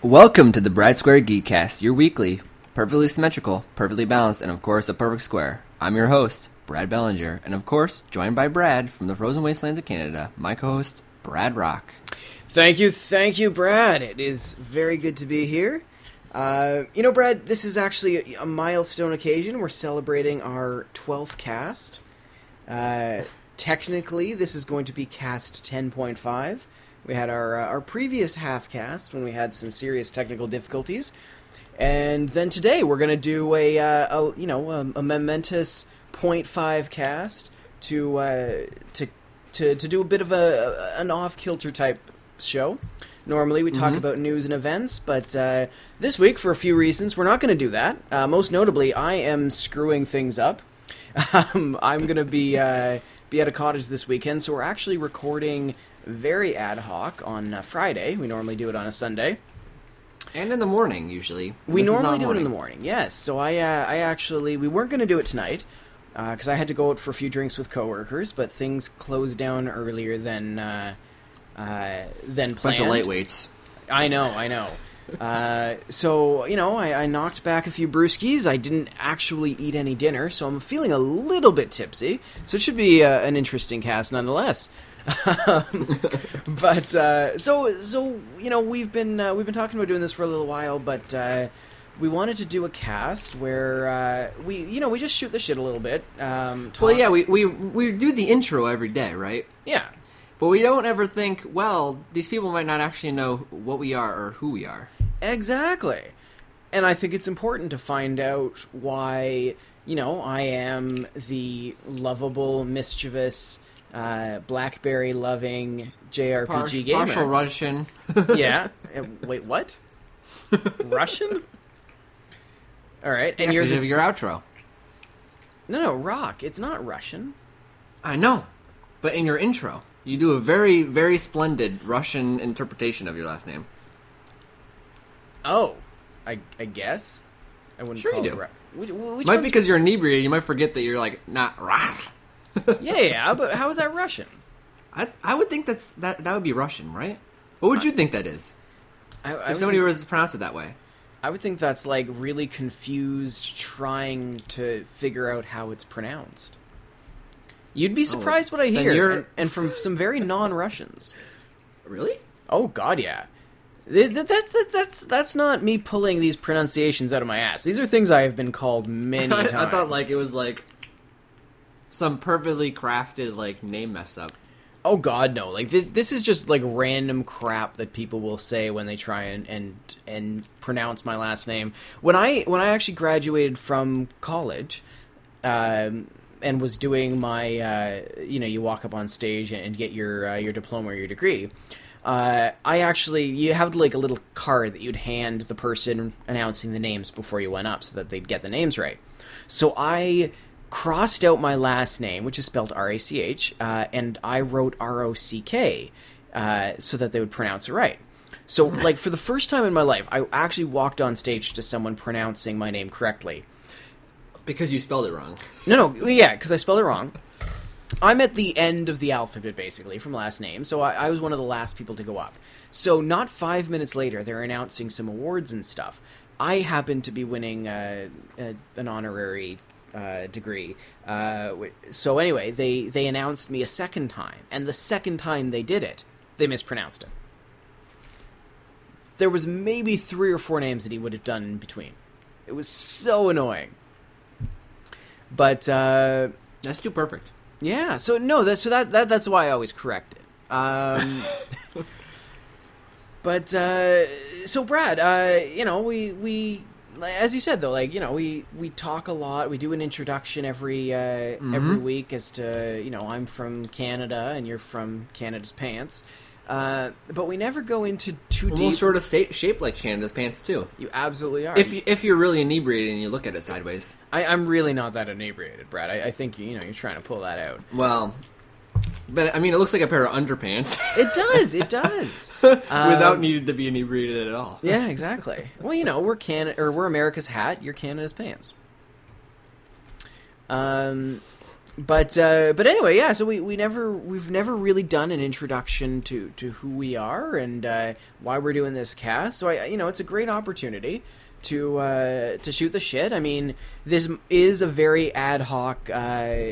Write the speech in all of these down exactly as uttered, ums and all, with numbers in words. Welcome to the Brad Square Geekcast, your weekly, perfectly symmetrical, perfectly balanced, and of course a perfect square. I'm your host, Brad Bellinger, and of course, joined by Brad from the frozen wastelands of Canada, my co-host, Brad Rock. Thank you, thank you, Brad. It is very good to be here. Uh, you know, Brad, this is actually a milestone occasion. We're celebrating our twelfth cast. Uh, technically, this is going to be cast ten point five. We had our uh, our previous half cast when we had some serious technical difficulties, and then today we're gonna do a, uh, a you know a, a momentous point five cast to uh, to to to do a bit of a an off kilter type show. Normally we talk mm-hmm. about news and events, but uh, this week for a few reasons we're not gonna do that. Uh, most notably, I am screwing things up. um, I'm gonna be uh, be at a cottage this weekend, so we're actually recording very ad hoc on uh, Friday. We normally do it on a Sunday. And in the morning, usually. We this normally do morning. it in the morning, yes. So I uh, I actually, we weren't going to do it tonight, because uh, I had to go out for a few drinks with coworkers, but things closed down earlier than, uh, uh, than planned. Bunch of lightweights. I know, I know. uh, so, you know, I, I knocked back a few brewskis. I didn't actually eat any dinner, so I'm feeling a little bit tipsy. So it should be uh, an interesting cast nonetheless. um, but uh, so so you know we've been uh, we've been talking about doing this for a little while, but uh, we wanted to do a cast where uh, we you know we just shoot the shit a little bit. Um, well, yeah, we, we we do the intro every day, right? Yeah, but we don't ever think, well, these people might not actually know what we are or who we are. Exactly, and I think it's important to find out why you know I am the lovable, mischievous, Uh, BlackBerry-loving J R P G Par- gamer. Partial Russian. yeah. Wait, what? Russian? All right. And yeah, you're the... your outro. No, no, Rock. It's not Russian. I know. But in your intro, you do a very, very splendid Russian interpretation of your last name. Oh. I, I guess? I wouldn't sure call you do. It Rock. Which, which might because you're inebriated, you might forget that you're like, not Rock. yeah, yeah, but how is that Russian? I I would think that's that that would be Russian, right? What would you think that is? I, I if somebody think, was to pronounce it that way, I would think that's like really confused, trying to figure out how it's pronounced. You'd be surprised oh, what I hear, and, and from some very non-Russians. Really? Oh God, yeah. That, that, that, that's that's not me pulling these pronunciations out of my ass. These are things I have been called many times. I thought like it was like. Some perfectly crafted, like, name mess up. Oh, God, no. Like, this this is just, like, random crap that people will say when they try and and, and pronounce my last name. When I when I actually graduated from college um, and was doing my, uh, you know, you walk up on stage and get your, uh, your diploma or your degree, uh, I actually, you have, like, a little card that you'd hand the person announcing the names before you went up so that they'd get the names right. So I crossed out my last name, which is spelled R A C H, uh, and I wrote R O C K, uh, so that they would pronounce it right. So, like, for the first time in my life, I actually walked on stage to someone pronouncing my name correctly. Because you spelled it wrong. No, no, yeah, because I spelled it wrong. I'm at the end of the alphabet, basically, from last name, so I, I was one of the last people to go up. So, not five minutes later, they're announcing some awards and stuff. I happened to be winning uh, a, an honorary... Uh, degree. Uh, so anyway, they, they announced me a second time, and the second time they did it, they mispronounced it. There was maybe three or four names that he would have done in between. It was so annoying. But, uh... That's too perfect. Yeah, so no, that, so that, that that's why I always correct it. Um... but, uh... So, Brad, uh, you know, we... we as you said, though, like, you know, we, we talk a lot. We do an introduction every uh, mm-hmm. every week as to, you know, I'm from Canada and you're from Canada's pants. Uh, but we never go into too deep. Well, sort of sa- shaped like Canada's pants, too. You absolutely are. If, you, if you're really inebriated and you look at it sideways. I, I'm really not that inebriated, Brad. I, I think, you know, you're trying to pull that out. Well, but, I mean, it looks like a pair of underpants. It does, it does. Without um, needing to be inebriated at all. Yeah, exactly. Well, you know, we're Can- or we're America's hat, you're Canada's pants. Um, But uh, but anyway, yeah. So we, we never we've never really done an introduction to, to who we are and uh, why we're doing this cast. So I you know it's a great opportunity to uh, to shoot the shit. I mean, this is a very ad hoc uh, uh,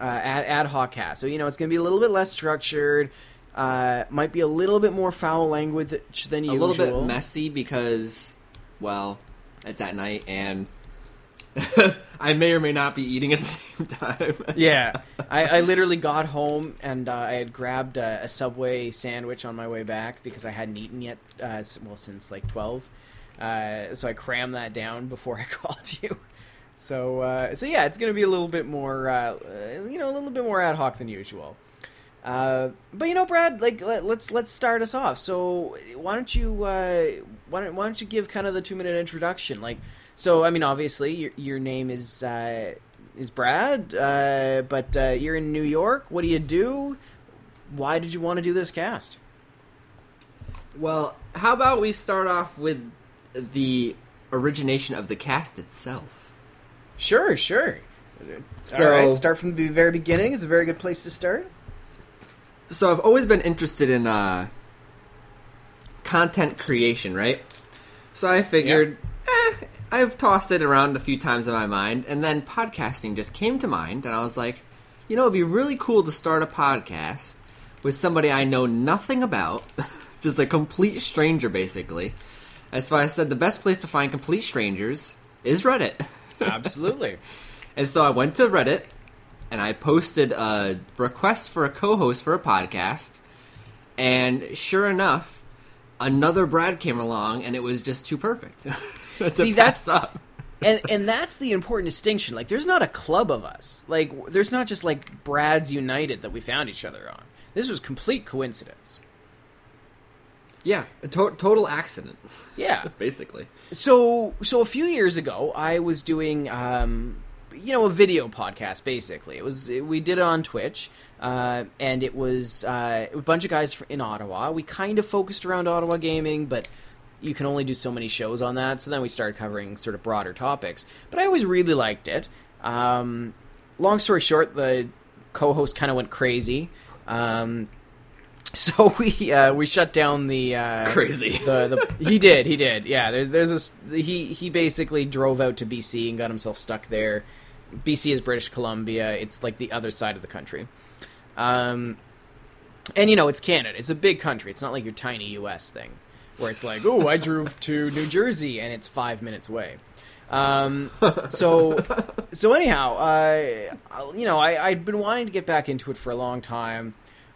ad ad hoc cast. So you know it's going to be a little bit less structured. Uh, might be a little bit more foul language than usual. A little bit messy because, well, it's at night and. I may or may not be eating at the same time. Yeah, I, I literally got home and uh, I had grabbed a, a Subway sandwich on my way back because I hadn't eaten yet, uh, well, since like twelve. Uh, so I crammed that down before I called you. So, uh, so yeah, it's going to be a little bit more, uh, you know, a little bit more ad hoc than usual. Uh, but you know, Brad, like let, let's let's start us off. So why don't you uh, why don't why don't you give kind of the two minute introduction, like. So, I mean, obviously, your, your name is uh, is Brad, uh, but uh, you're in New York. What do you do? Why did you want to do this cast? Well, how about we start off with the origination of the cast itself? Sure, sure. So, all right, start from the very beginning. It's a very good place to start. So I've always been interested in uh, content creation, right? So I figured... Yep. I've tossed it around a few times in my mind, and then podcasting just came to mind, and I was like, you know, it'd be really cool to start a podcast with somebody I know nothing about, just a complete stranger, basically. That's why I said the best place to find complete strangers is Reddit. Absolutely. And so I went to Reddit, and I posted a request for a co-host for a podcast, and sure enough, another Brad came along, and it was just too perfect. See, that's up. and and that's the important distinction. Like, there's not a club of us. Like, there's not just like Brads United that we found each other on. This was complete coincidence. Yeah, a to- total accident. Yeah, basically. So, so a few years ago, I was doing, um, you know, a video podcast. Basically, it was we did it on Twitch, uh, and it was uh, a bunch of guys in Ottawa. We kind of focused around Ottawa gaming, but. You can only do so many shows on that, so then we started covering sort of broader topics. But I always really liked it. Um, long story short, the co-host kind of went crazy, um, so we uh, we shut down the uh, crazy. The, the, he did, he did, yeah. There, there's a he he basically drove out to B C and got himself stuck there. B C is British Columbia; it's like the other side of the country. Um, and you know, it's Canada; it's a big country. It's not like your tiny U S thing. Where it's like, oh, I drove to New Jersey, and it's five minutes away. Um, so, so anyhow, uh, you know, I, I'd been wanting to get back into it for a long time.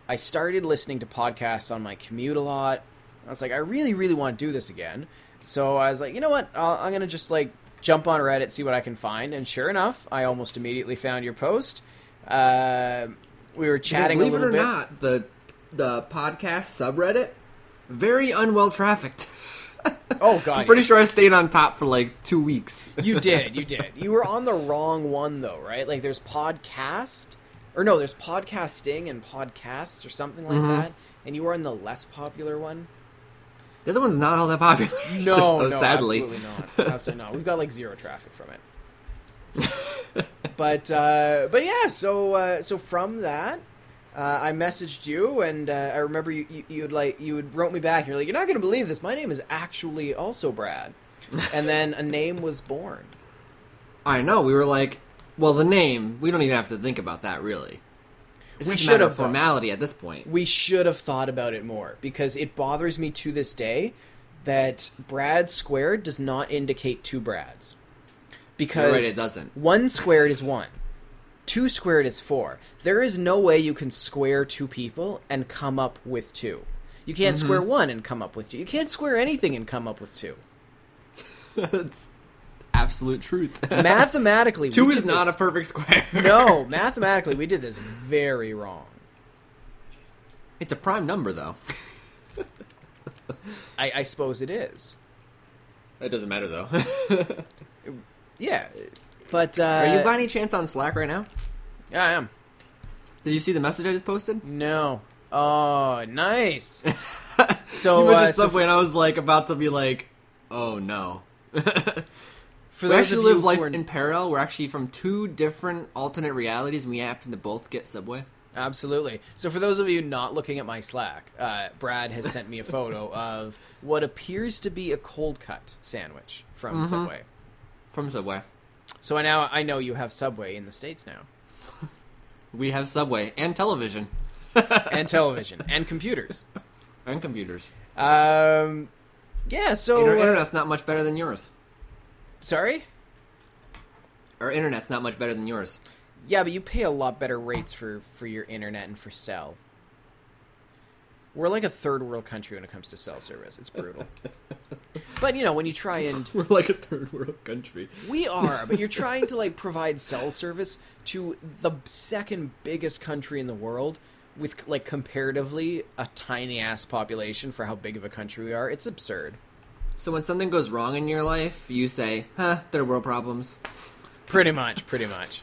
I started listening to podcasts on my commute a lot. I was like, I really, really want to do this again. So I was like, you know what? I'll, I'm going to just, like, jump on Reddit, see what I can find. And sure enough, I almost immediately found your post. Uh, we were chatting a little bit. Believe it or not, the, the podcast subreddit... Very unwell trafficked. Oh, God. I'm pretty yeah. sure I stayed on top for, like, two weeks. You did. You did. You were on the wrong one, though, right? Like, there's podcast. Or, no, there's podcasting and podcasts or something like mm-hmm. that. And you were on the less popular one. The other one's not all that popular. No, though, no, sadly. Absolutely not. Absolutely not. We've got, like, zero traffic from it. But, uh, but yeah, so uh, so from that... Uh, I messaged you, and uh, I remember you, you, you'd like you would wrote me back. You're like, you're not going to believe this. My name is actually also Brad, and then a name was born. I know. We were like, well, the name. We don't even have to think about that, really. It's we just a matter of formality thought, at this point. We should have thought about it more because it bothers me to this day that Brad squared does not indicate two Brads because right, it doesn't. One squared is one. Two squared is four. There is no way you can square two people and come up with two. You can't mm-hmm. square one and come up with two. You can't square anything and come up with two. That's absolute truth. Mathematically, two is not this, a perfect square. No, mathematically, we did this very wrong. It's a prime number, though. I, I suppose it is. That doesn't matter, though. Yeah. But, uh, are you by any chance on Slack right now? Yeah, I am. Did you see the message I just posted? No. Oh, nice. So you mentioned uh, Subway, so f- and I was like about to be like, oh no. For we those actually of live you life are... in parallel. We're actually from two different alternate realities, and we happen to both get Subway. Absolutely. So for those of you not looking at my Slack, uh, Brad has sent me a photo of what appears to be a cold cut sandwich from mm-hmm. Subway. From Subway. So I now I know you have Subway in the States now. We have Subway and television. and television. And computers. And computers. Um, yeah, so... And our uh, internet's not much better than yours. Sorry? Our internet's not much better than yours. Yeah, but you pay a lot better rates for, for your internet and for cell. We're like a third world country when it comes to cell service. It's brutal. But, you know, when you try and... We're like a third world country. We are, but you're trying to, like, provide cell service to the second biggest country in the world with, like, comparatively a tiny-ass population for how big of a country we are. It's absurd. So when something goes wrong in your life, you say, huh, third world problems. Pretty much, pretty much.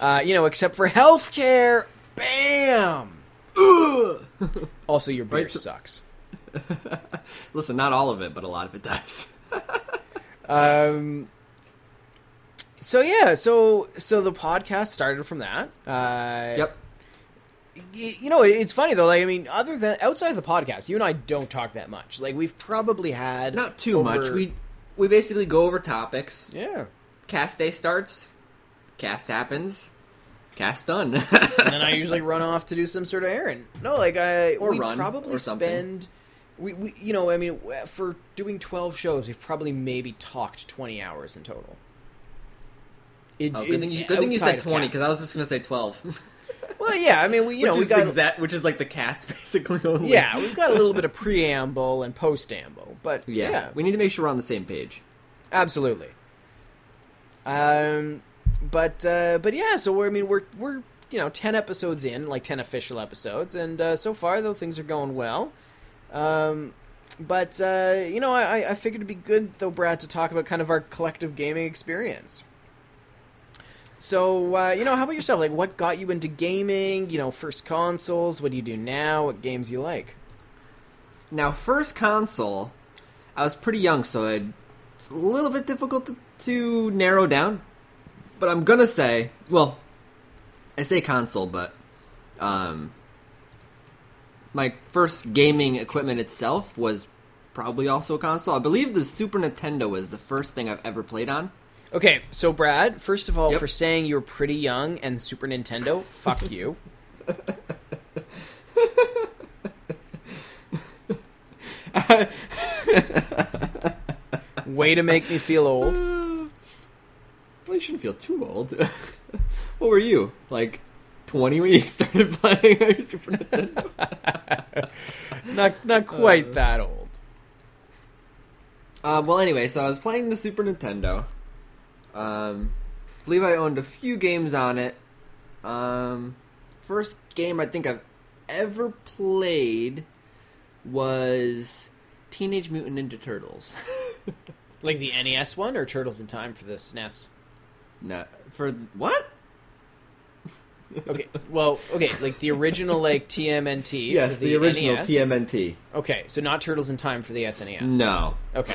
Uh, you know, except for healthcare. Bam! Ugh! Also, your beer right to- sucks. Listen, not all of it, but a lot of it does. um. So yeah, so so the podcast started from that. Uh, yep. Y- you know, it's funny though. Like, I mean, other than outside of the podcast, you and I don't talk that much. Like, we've probably had not too over... much. We we basically go over topics. Yeah. Cast day starts. Cast happens. Cast done. And then I usually run off to do some sort of errand. No, like I or we run probably or spend. We, we, you know, I mean, for doing twelve shows, we've probably maybe talked twenty hours in total. It, oh, good it, thing you, good thing you said twenty, because I was just going to say twelve. Well, yeah, I mean, we, you know, we got exact, which is like the cast basically. Only. Yeah, we've got a little bit of preamble and postamble, but yeah, yeah, we need to make sure we're on the same page. Absolutely. Um, but uh, but yeah, so we're, I mean, we're we're you know ten episodes in, like ten official episodes, and uh, so far though things are going well. Um, but, uh, you know, I, I figured it'd be good though, Brad, to talk about kind of our collective gaming experience. So, uh, you know, how about yourself? Like, what got you into gaming? You know, first consoles, what do you do now? What games you like? Now, first console, I was pretty young, so it's a little bit difficult to, to narrow down, but I'm gonna say, well, I say console, but, um... my first gaming equipment itself was probably also a console. I believe the Super Nintendo was the first thing I've ever played on. Okay, so Brad, first of all, yep. for saying you're pretty young and Super Nintendo, fuck you. Way to make me feel old. Uh, well, you shouldn't feel too old. What were you, like... twenty when you started playing on your Super Nintendo? not, not quite uh, that old. Uh, well, anyway, so I was playing the Super Nintendo. Um, I believe I owned a few games on it. Um, first game I think I've ever played was Teenage Mutant Ninja Turtles. Like the N E S one, or Turtles in Time for the S N E S? No, for what? Okay, well, okay, like the original, like, T M N T. Yes, the, the original N E S. T M N T. Okay, so not Turtles in Time for the S N E S. No. Okay.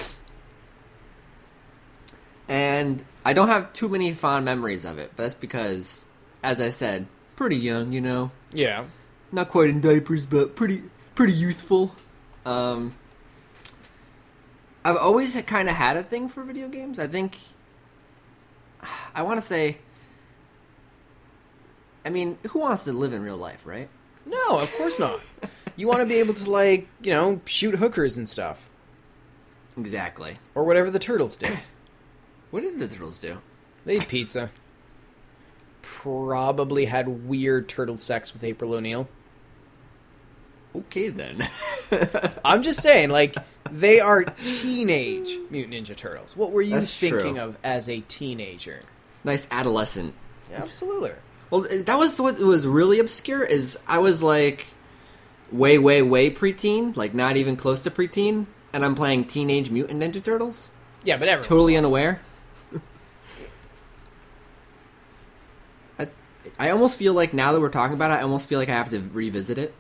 And I don't have too many fond memories of it, but that's because, as I said, pretty young, you know? Yeah. Not quite in diapers, but pretty pretty youthful. Um, I've always kind of had a thing for video games. I think, I want to say... I mean, who wants to live in real life, right? No, of course not. You want to be able to, like, you know, shoot hookers and stuff. Exactly. Or whatever the turtles do. What did the turtles do? They ate pizza. Probably had weird turtle sex with April O'Neil. Okay, then. I'm just saying, like, they are Teenage Mutant Ninja Turtles. What were you That's thinking true. Of as a teenager? Nice adolescent. Yeah, absolutely. Well, that was what was really obscure, is I was, like, way, way, way preteen, like, not even close to preteen, and I'm playing Teenage Mutant Ninja Turtles. Yeah, but everyone Totally was. Unaware. I, I almost feel like, now that we're talking about it, I almost feel like I have to revisit it.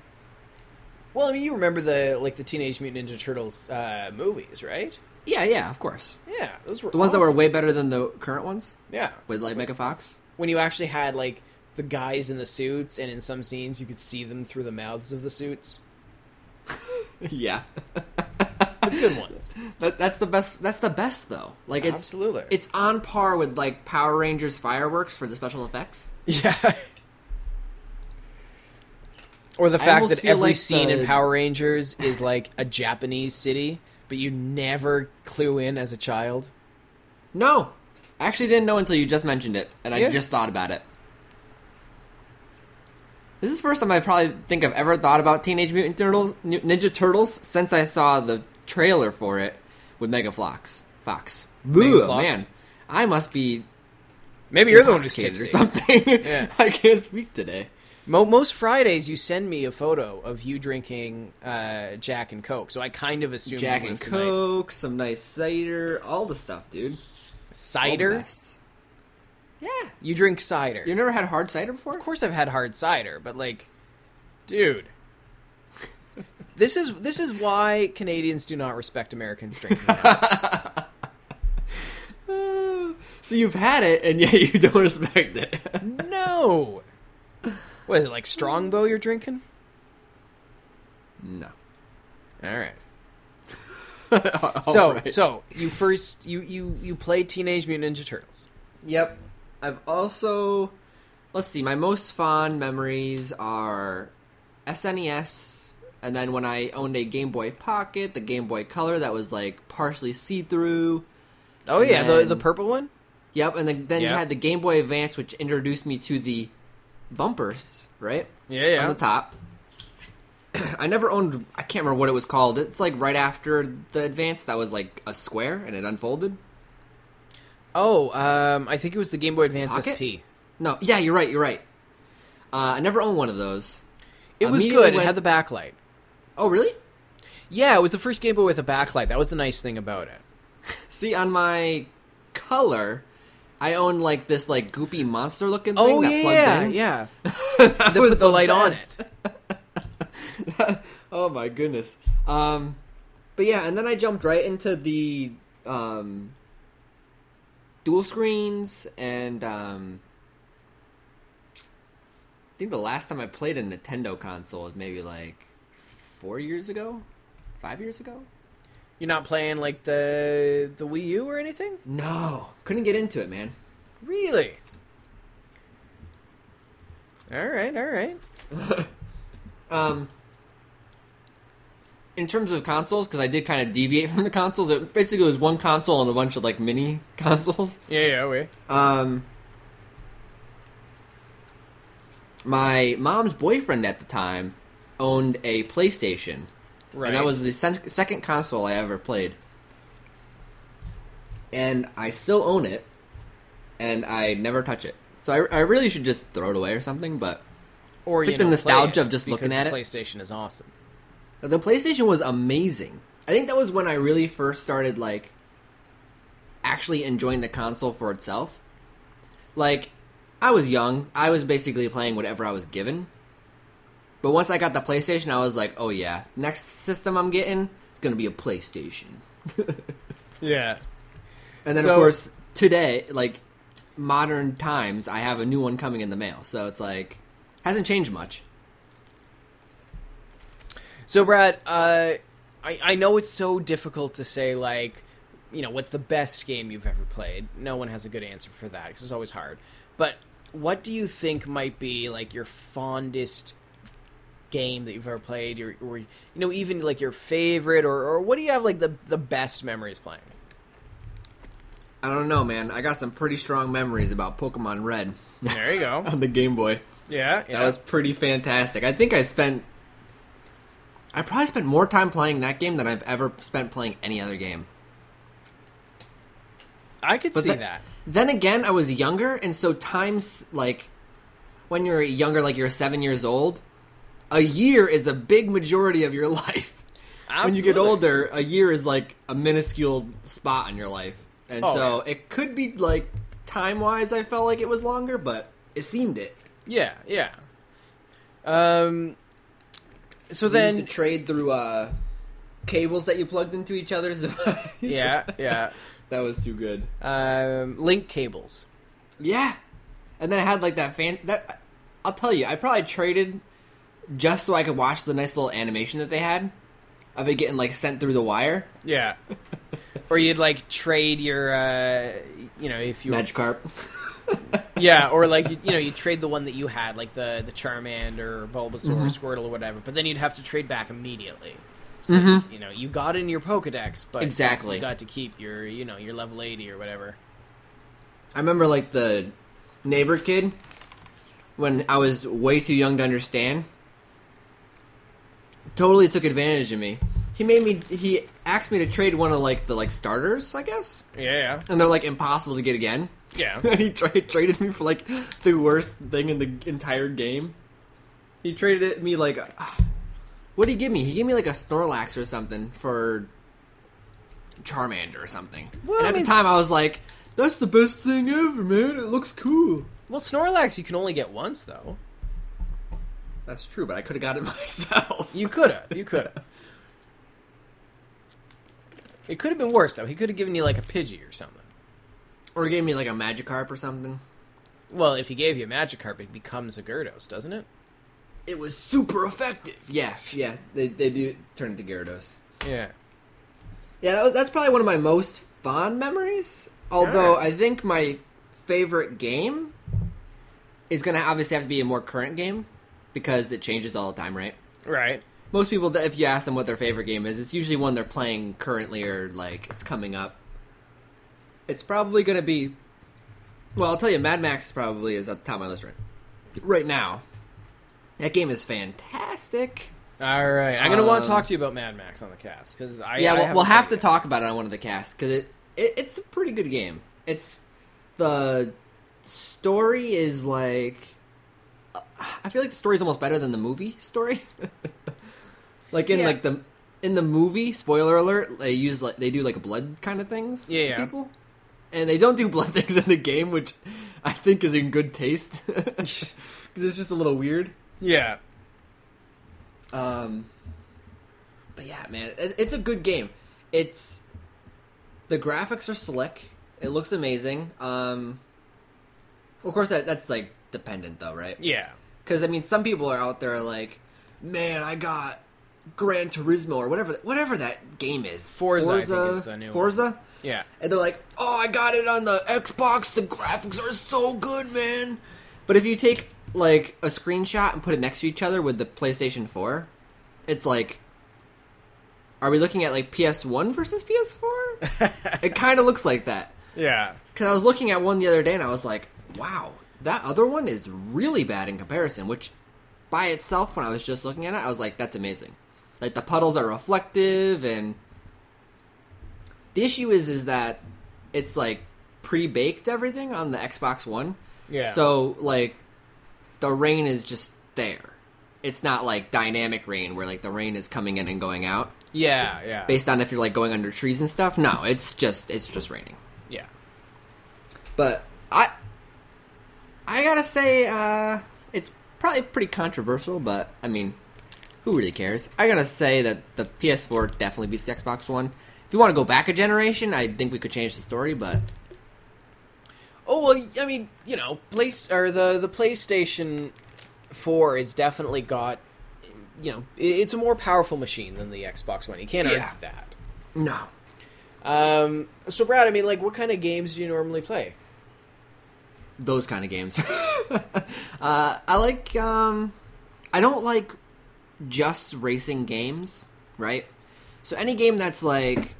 Well, I mean, you remember the like the Teenage Mutant Ninja Turtles uh, movies, right? Yeah, yeah, of course. Yeah, those were the ones awesome. That were way better than the current ones. Yeah, with like Megan Flox. When you actually had like the guys in the suits, and in some scenes you could see them through the mouths of the suits. Yeah, the good ones. That, that's the best. That's the best though. Like it's absolutely. It's on par with like Power Rangers fireworks for the special effects. Yeah. Or the fact that every like scene the... in Power Rangers is like a Japanese city, but you never clue in as a child. No. I actually didn't know until you just mentioned it, and yeah. I just thought about it. This is the first time I probably think I've ever thought about Teenage Mutant Turtles, Ninja Turtles since I saw the trailer for it with Megan Flox. Fox. Megan Flox. Man, I must be... Maybe you're the one who's tipsy. Or something. Yeah. I can't speak today. Most Fridays, you send me a photo of you drinking uh, Jack and Coke, so I kind of assume Jack and Coke, tonight. Some nice cider, all the stuff, dude. Cider? Yeah. You drink cider. You never had hard cider before? Of course I've had hard cider, but like, dude. this is this is why Canadians do not respect Americans drinking hard. uh, so you've had it, and yet you don't respect it. No. What is it, like Strongbow you're drinking? No. All right. All so, right. so you first you, you you played Teenage Mutant Ninja Turtles. Yep. I've also let's see, my most fond memories are S N E S, and then when I owned a Game Boy Pocket, the Game Boy Color that was like partially see-through. Oh yeah, then, the the purple one? Yep, and then, then yep. you had the Game Boy Advance, which introduced me to the bumpers, right? Yeah, yeah. On the top. I never owned... I can't remember what it was called. It's like right after the Advance that was like a square and it unfolded. Oh, um, I think it was the Game Boy Advance Pocket? S P. No, yeah, you're right, you're right. Uh, I never owned one of those. It was good. Went... It had the backlight. Oh, really? Yeah, it was the first Game Boy with a backlight. That was the nice thing about it. See, on my Color... I own, like, this, like, goopy monster-looking thing oh, that yeah, plugged in. yeah, yeah. That put the, the light best. on it. Oh, my goodness. Um, but, yeah, and then I jumped right into the um, dual screens, and um, I think the last time I played a Nintendo console was maybe, like, four years ago? Five years ago? You're not playing, like, the the Wii U or anything? No. Couldn't get into it, man. Really? All right, all right. um, in terms of consoles, because I did kind of deviate from the consoles, it basically was one console and a bunch of, like, mini consoles. Yeah, yeah, we. Um, my mom's boyfriend at the time owned a PlayStation. Right. And that was the sen- second console I ever played. And I still own it, and I never touch it. So I, I really should just throw it away or something, but... Or, it's like the nostalgia of just looking at it. Because the PlayStation is awesome. The PlayStation was amazing. I think that was when I really first started, like, actually enjoying the console for itself. Like, I was young. I was basically playing whatever I was given. But once I got the PlayStation, I was like, oh yeah, next system I'm getting is going to be a PlayStation. Yeah. And then, so, of course, today, like, modern times, I have a new one coming in the mail. So it's like, hasn't changed much. So, Brad, uh, I, I know it's so difficult to say, like, you know, what's the best game you've ever played? No one has a good answer for that because it's always hard. But what do you think might be, like, your fondest game that you've ever played, or, or you know, even like your favorite, or, or what do you have like the the best memories playing? I don't know, man. I got some pretty strong memories about Pokemon Red. There you go. On the Game Boy. Yeah, yeah. That was pretty fantastic. I think I spent I probably spent more time playing that game than I've ever spent playing any other game. I could but see the, that. Then again, I was younger, and so times like when you're younger, like you're seven years old. A year is a big majority of your life. Absolutely. When you get older, a year is like a minuscule spot in your life. And oh, so yeah. It could be like time-wise I felt like it was longer, but it seemed it. Yeah, yeah. Um, So we then used to trade through uh, cables that you plugged into each other's devices. Yeah, yeah. That was too good. Um, link cables. Yeah. And then I had like that fan that I'll tell you, I probably traded just so I could watch the nice little animation that they had of it getting like sent through the wire. Yeah. Or you'd like trade your uh, you know, if you Magikarp. Yeah, or like you, you know, you trade the one that you had, like the the Charmander or Bulbasaur mm-hmm. or Squirtle or whatever, but then you'd have to trade back immediately. So mm-hmm. that, you know, you got in your Pokédex, but exactly. you got to keep your, you know, your level eighty or whatever. I remember like the neighbor kid when I was way too young to understand. Totally took advantage of me. He made me. He asked me to trade one of like the like starters, I guess. Yeah, yeah. And they're like impossible to get again. Yeah. And he tra- traded me for like the worst thing in the entire game. He traded me like, uh, what did he give me? He gave me like a Snorlax or something for Charmander or something. Well, and at I mean, the time, I was like, "That's the best thing ever, man! It looks cool." Well, Snorlax you can only get once, though. That's true, but I could have got it myself. You could have. You could have. It could have been worse, though. He could have given you, like, a Pidgey or something. Or he gave me, like, a Magikarp or something. Well, if he gave you a Magikarp, it becomes a Gyarados, doesn't it? It was super effective. Yes, yeah, yeah. They they do turn into Gyarados. Yeah. Yeah, that was, that's probably one of my most fond memories. Although, right. I think my favorite game is going to obviously have to be a more current game. Because it changes all the time, right? Right. Most people, if you ask them what their favorite game is, it's usually one they're playing currently or, like, it's coming up. It's probably going to be... Well, I'll tell you, Mad Max probably is at the top of my list right, right now. That game is fantastic. All right. I'm going to um, want to talk to you about Mad Max on the cast. Cause I, yeah, I well, we'll have to talk about it on one of the casts. Because it, it, it's a pretty good game. It's... The story is, like... I feel like the story's almost better than the movie story. Like in yeah. like the in the movie, spoiler alert, they use like they do like blood kind of things yeah, to yeah. people. And they don't do blood things in the game, which I think is in good taste. Cuz it's just a little weird. Yeah. Um But yeah, man, it's a good game. It's the graphics are slick. It looks amazing. Um Of course that that's like dependent though, right? Yeah. Because, I mean, some people are out there like, man, I got Gran Turismo or whatever whatever that game is. Forza, Forza I think is the new Forza? One. Yeah. And they're like, oh, I got it on the Xbox. The graphics are so good, man. But if you take, like, a screenshot and put it next to each other with the PlayStation four, it's like, are we looking at, like, P S one versus P S four? It kind of looks like that. Yeah. Because I was looking at one the other day and I was like, wow. That other one is really bad in comparison, which by itself, when I was just looking at it, I was like, that's amazing. Like, the puddles are reflective, and the issue is is that it's, like, pre-baked everything on the Xbox One. Yeah. So, like, the rain is just there. It's not, like, dynamic rain where, like, the rain is coming in and going out. Yeah, yeah. Based on if you're, like, going under trees and stuff. No, it's just, it's just raining. Yeah. But I... I gotta say, uh, it's probably pretty controversial, but, I mean, who really cares? I gotta say that the P S four definitely beats the Xbox One. If you want to go back a generation, I think we could change the story, but... Oh, well, I mean, you know, place or the, the PlayStation four has definitely got, you know, it's a more powerful machine than the Xbox One. You can't argue yeah. that. No. Um, so, Brad, I mean, like, what kind of games do you normally play? Those kind of games. uh, I like, um, I don't like just racing games, right? So any game that's like,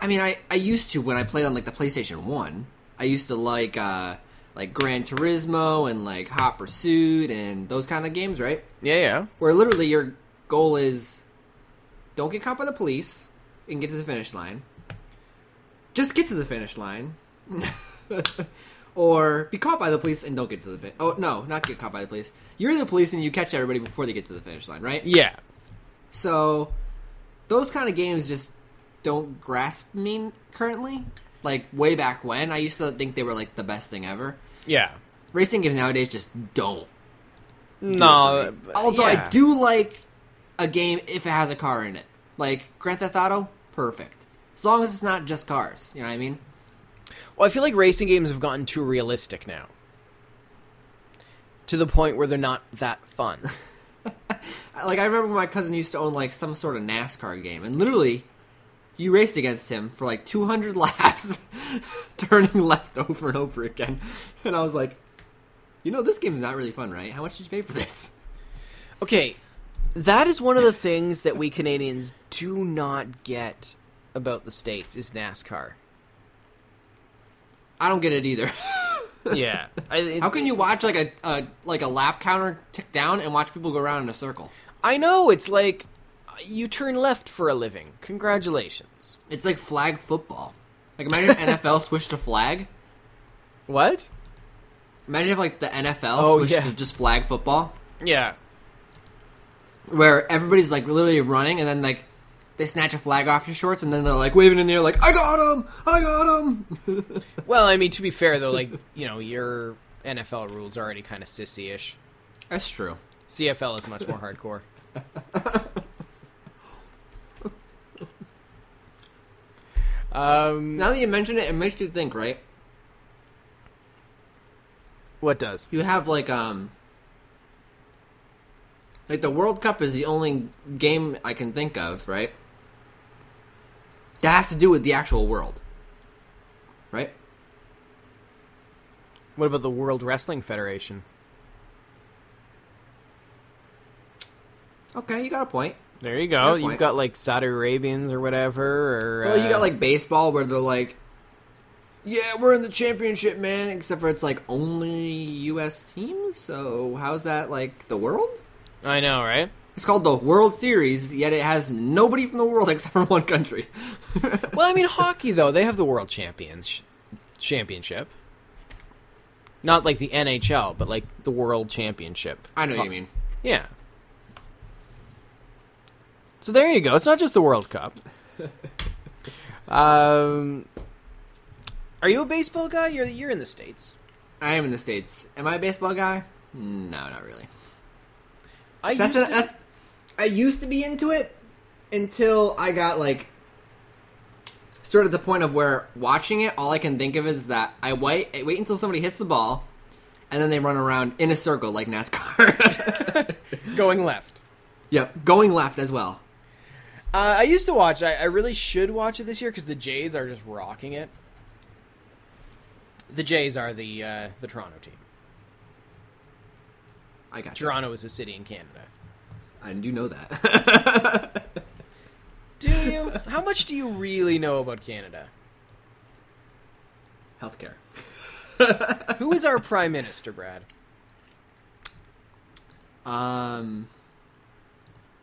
I mean, I, I used to, when I played on like the PlayStation one, I used to like, uh, like Gran Turismo and like Hot Pursuit and those kind of games, right? Yeah, yeah. Where literally your goal is don't get caught by the police and get to the finish line. Just get to the finish line. Or be caught by the police and don't get to the finish. Oh, no, not get caught by the police. You're the police and you catch everybody before they get to the finish line, right? Yeah. So, those kind of games just don't grasp me currently. Like, way back when, I used to think they were, like, the best thing ever. Yeah. Racing games nowadays just don't. No. Do it for me. Although yeah. I do like a game if it has a car in it. Like, Grand Theft Auto, perfect. As long as it's not just cars, you know what I mean? Well, I feel like racing games have gotten too realistic now. To the point where they're not that fun. Like, I remember my cousin used to own, like, some sort of NASCAR game, and literally, you raced against him for, like, two hundred laps, turning left over and over again. And I was like, you know, this game's not really fun, right? How much did you pay for this? Okay, that is one of the things that we Canadians do not get about the States is NASCAR. I don't get it either. Yeah. I, it, How can you watch like a, a like a lap counter tick down and watch people go around in a circle? I know. It's like you turn left for a living. Congratulations. It's like flag football. Like imagine if N F L switched to flag. What? Imagine if like the N F L oh, switched yeah. to just flag football. Yeah. Where everybody's like literally running and then like they snatch a flag off your shorts and then they're like waving in the air like, I got him! I got him! Well, I mean, to be fair though, like, you know, your N F L rules are already kind of sissy-ish. That's true. C F L is much more hardcore. um, now that you mention it, it makes you think, right? What does? You have like, um... like, the World Cup is the only game I can think of, right? That has to do with the actual world. Right? What about the World Wrestling Federation? Okay, you got a point. There you go. You've got, like, Saudi Arabians or whatever, or... Well, you got, like, baseball where they're like, yeah, we're in the championship, man, except for it's, like, only U S teams, so how's that, like, the world? I know, right? It's called the World Series, yet it has nobody from the world except for one country. Well, I mean, hockey, though. They have the World Champions Championship. Not like the N H L, but like the World Championship. I know what you mean. Yeah. So there you go. It's not just the World Cup. um, Are you a baseball guy? You're, you're in the States. I am in the States. Am I a baseball guy? No, not really. I used, that's a, that's, I used to be into it until I got, like, sort of the point of where watching it, all I can think of is that I wait, I wait until somebody hits the ball, and then they run around in a circle like NASCAR. Going left. Yep, going left as well. Uh, I used to watch. I, I really should watch it this year because the Jays are just rocking it. The Jays are the uh, the Toronto team. I got Toronto you. Is a city in Canada. I do know that. Do you? How much do you really know about Canada? Healthcare. Who is our prime minister, Brad? Um,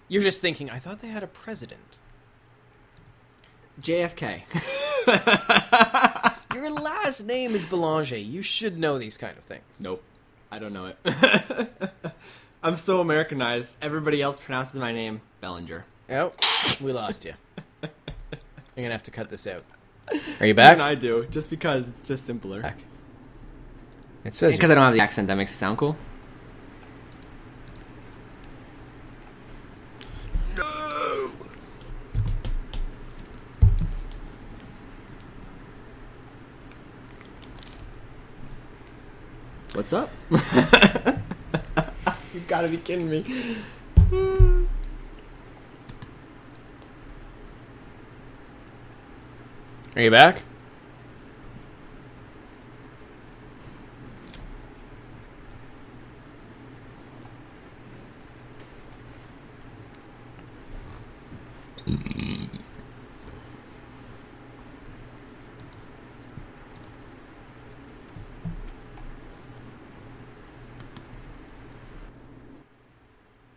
You're just thinking, I thought they had a president. J F K. Your last name is Bellinger. You should know these kind of things. Nope. I don't know it. I'm so Americanized. Everybody else pronounces my name Bellinger. Oh, we lost you. I'm going to have to cut this out. Are you back? Even I do, just because it's just simpler. Back. It says because I don't have the accent, that makes it sound cool. No! What's up? You've got to be kidding me. Are you back?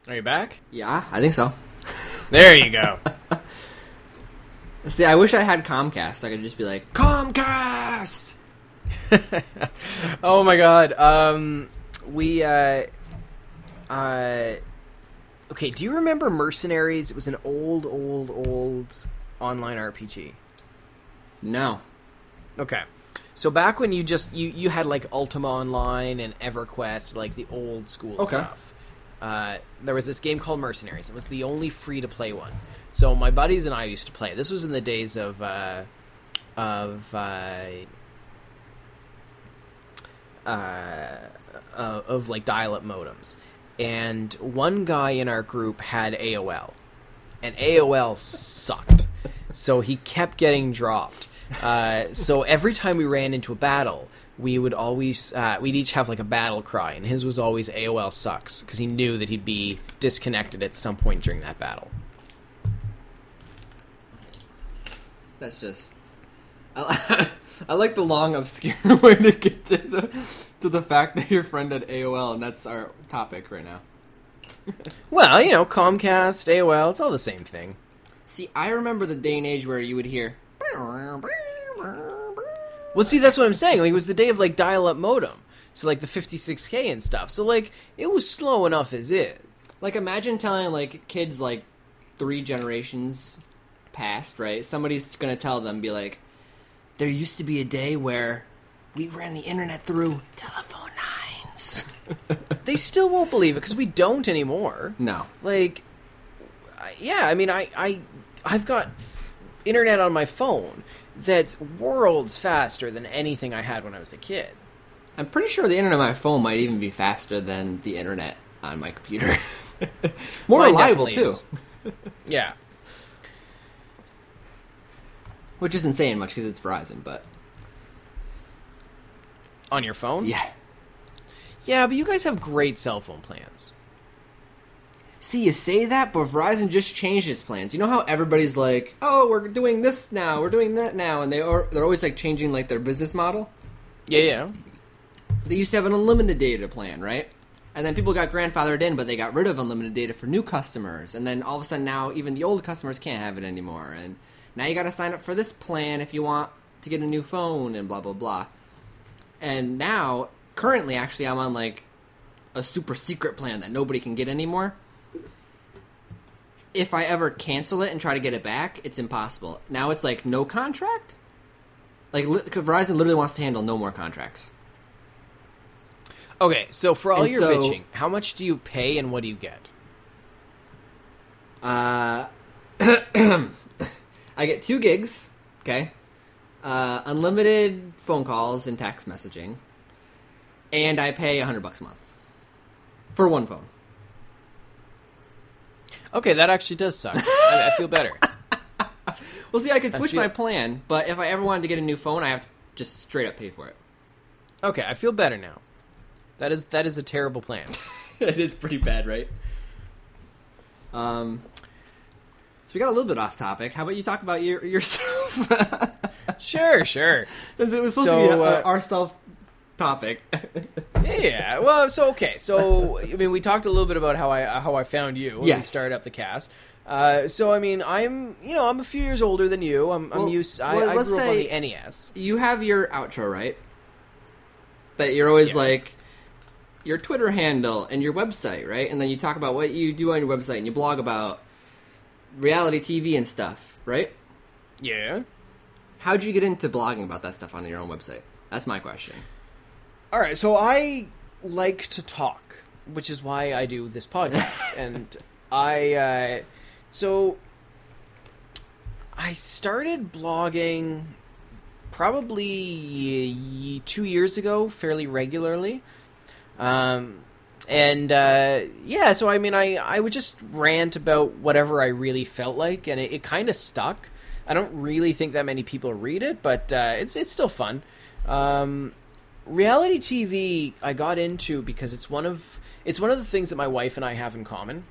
Are you back? Yeah, I think so. There you go. See, I wish I had Comcast. So I could just be like, Comcast! Oh my god. Um, we, uh, uh, okay, do you remember Mercenaries? It was an old, old, old online R P G. No. Okay. So back when you just, you, you had like Ultima Online and EverQuest, like the old school okay. stuff. uh, there was this game called Mercenaries. It was the only free-to-play one. So my buddies and I used to play. This was in the days of uh, of uh, uh, of like dial-up modems. And one guy in our group had A O L, and A O L sucked. So he kept getting dropped. Uh, so every time we ran into a battle, we would always, uh, we'd each have like a battle cry, and his was always A O L sucks, because he knew that he'd be disconnected at some point during that battle. That's just, I, I like the long, obscure way to get to the, to the fact that your friend had A O L, and that's our topic right now. Well, you know, Comcast, A O L, it's all the same thing. See, I remember the day and age where you would hear, well, see, that's what I'm saying. Like, it was the day of, like, dial-up modem. So, like, the fifty-six K and stuff. So, like, it was slow enough as is. Like, imagine telling, like, kids, like, three generations past, right? Somebody's going to tell them, be like, there used to be a day where we ran the internet through telephone lines. They still won't believe it, because we don't anymore. No. Like, yeah, I mean, I, I, I've got internet on my phone that's worlds faster than anything I had when I was a kid. I'm pretty sure the internet on my phone might even be faster than the internet on my computer. More well, reliable, too. Yeah. Which isn't saying much because it's Verizon, but... On your phone? Yeah. Yeah, but you guys have great cell phone plans. See, you say that, but Verizon just changed its plans. You know how everybody's like, oh, we're doing this now, we're doing that now, and they are, they're always, like, changing, like, their business model? Yeah, yeah. They used to have an unlimited data plan, right? And then people got grandfathered in, but they got rid of unlimited data for new customers. And then all of a sudden now even the old customers can't have it anymore. And now you got to sign up for this plan if you want to get a new phone and blah, blah, blah. And now, currently, actually, I'm on, like, a super secret plan that nobody can get anymore. If I ever cancel it and try to get it back, it's impossible. Now it's like no contract? Like li- Verizon literally wants to handle no more contracts. Okay, so for all and your so, bitching, how much do you pay and what do you get? Uh, I get two gigs, okay? Uh, unlimited phone calls and text messaging. And I pay one hundred bucks a month for one phone. Okay, that actually does suck. I, I feel better. Well, see, I could switch I feel... my plan, but if I ever wanted to get a new phone, I have to just straight up pay for it. Okay, I feel better now. That is that is a terrible plan. It is pretty bad, right? Um, so we got a little bit off topic. How about you talk about your, yourself? Sure, sure. Since it was supposed so, to be uh, our self topic. Yeah, well, so okay, so I mean, we talked a little bit about how I how I found you when yes. we started up the cast. Uh, so I mean, I'm you know I'm a few years older than you. I'm I'm well, used. I, well, I grew up on the N E S. You have your outro, right? That you're always yes. like your Twitter handle and your website, right? And then you talk about what you do on your website and you blog about reality T V and stuff, right? Yeah. How'd you get into blogging about that stuff on your own website? That's my question. All right, so I like to talk, which is why I do this podcast. And I, uh, so I started blogging probably two years ago, fairly regularly. Um, and uh, yeah, so I mean, I, I would just rant about whatever I really felt like, and it, it kind of stuck. I don't really think that many people read it, but uh, it's it's still fun. Um, Reality T V I got into because it's one of it's one of the things that my wife and I have in common.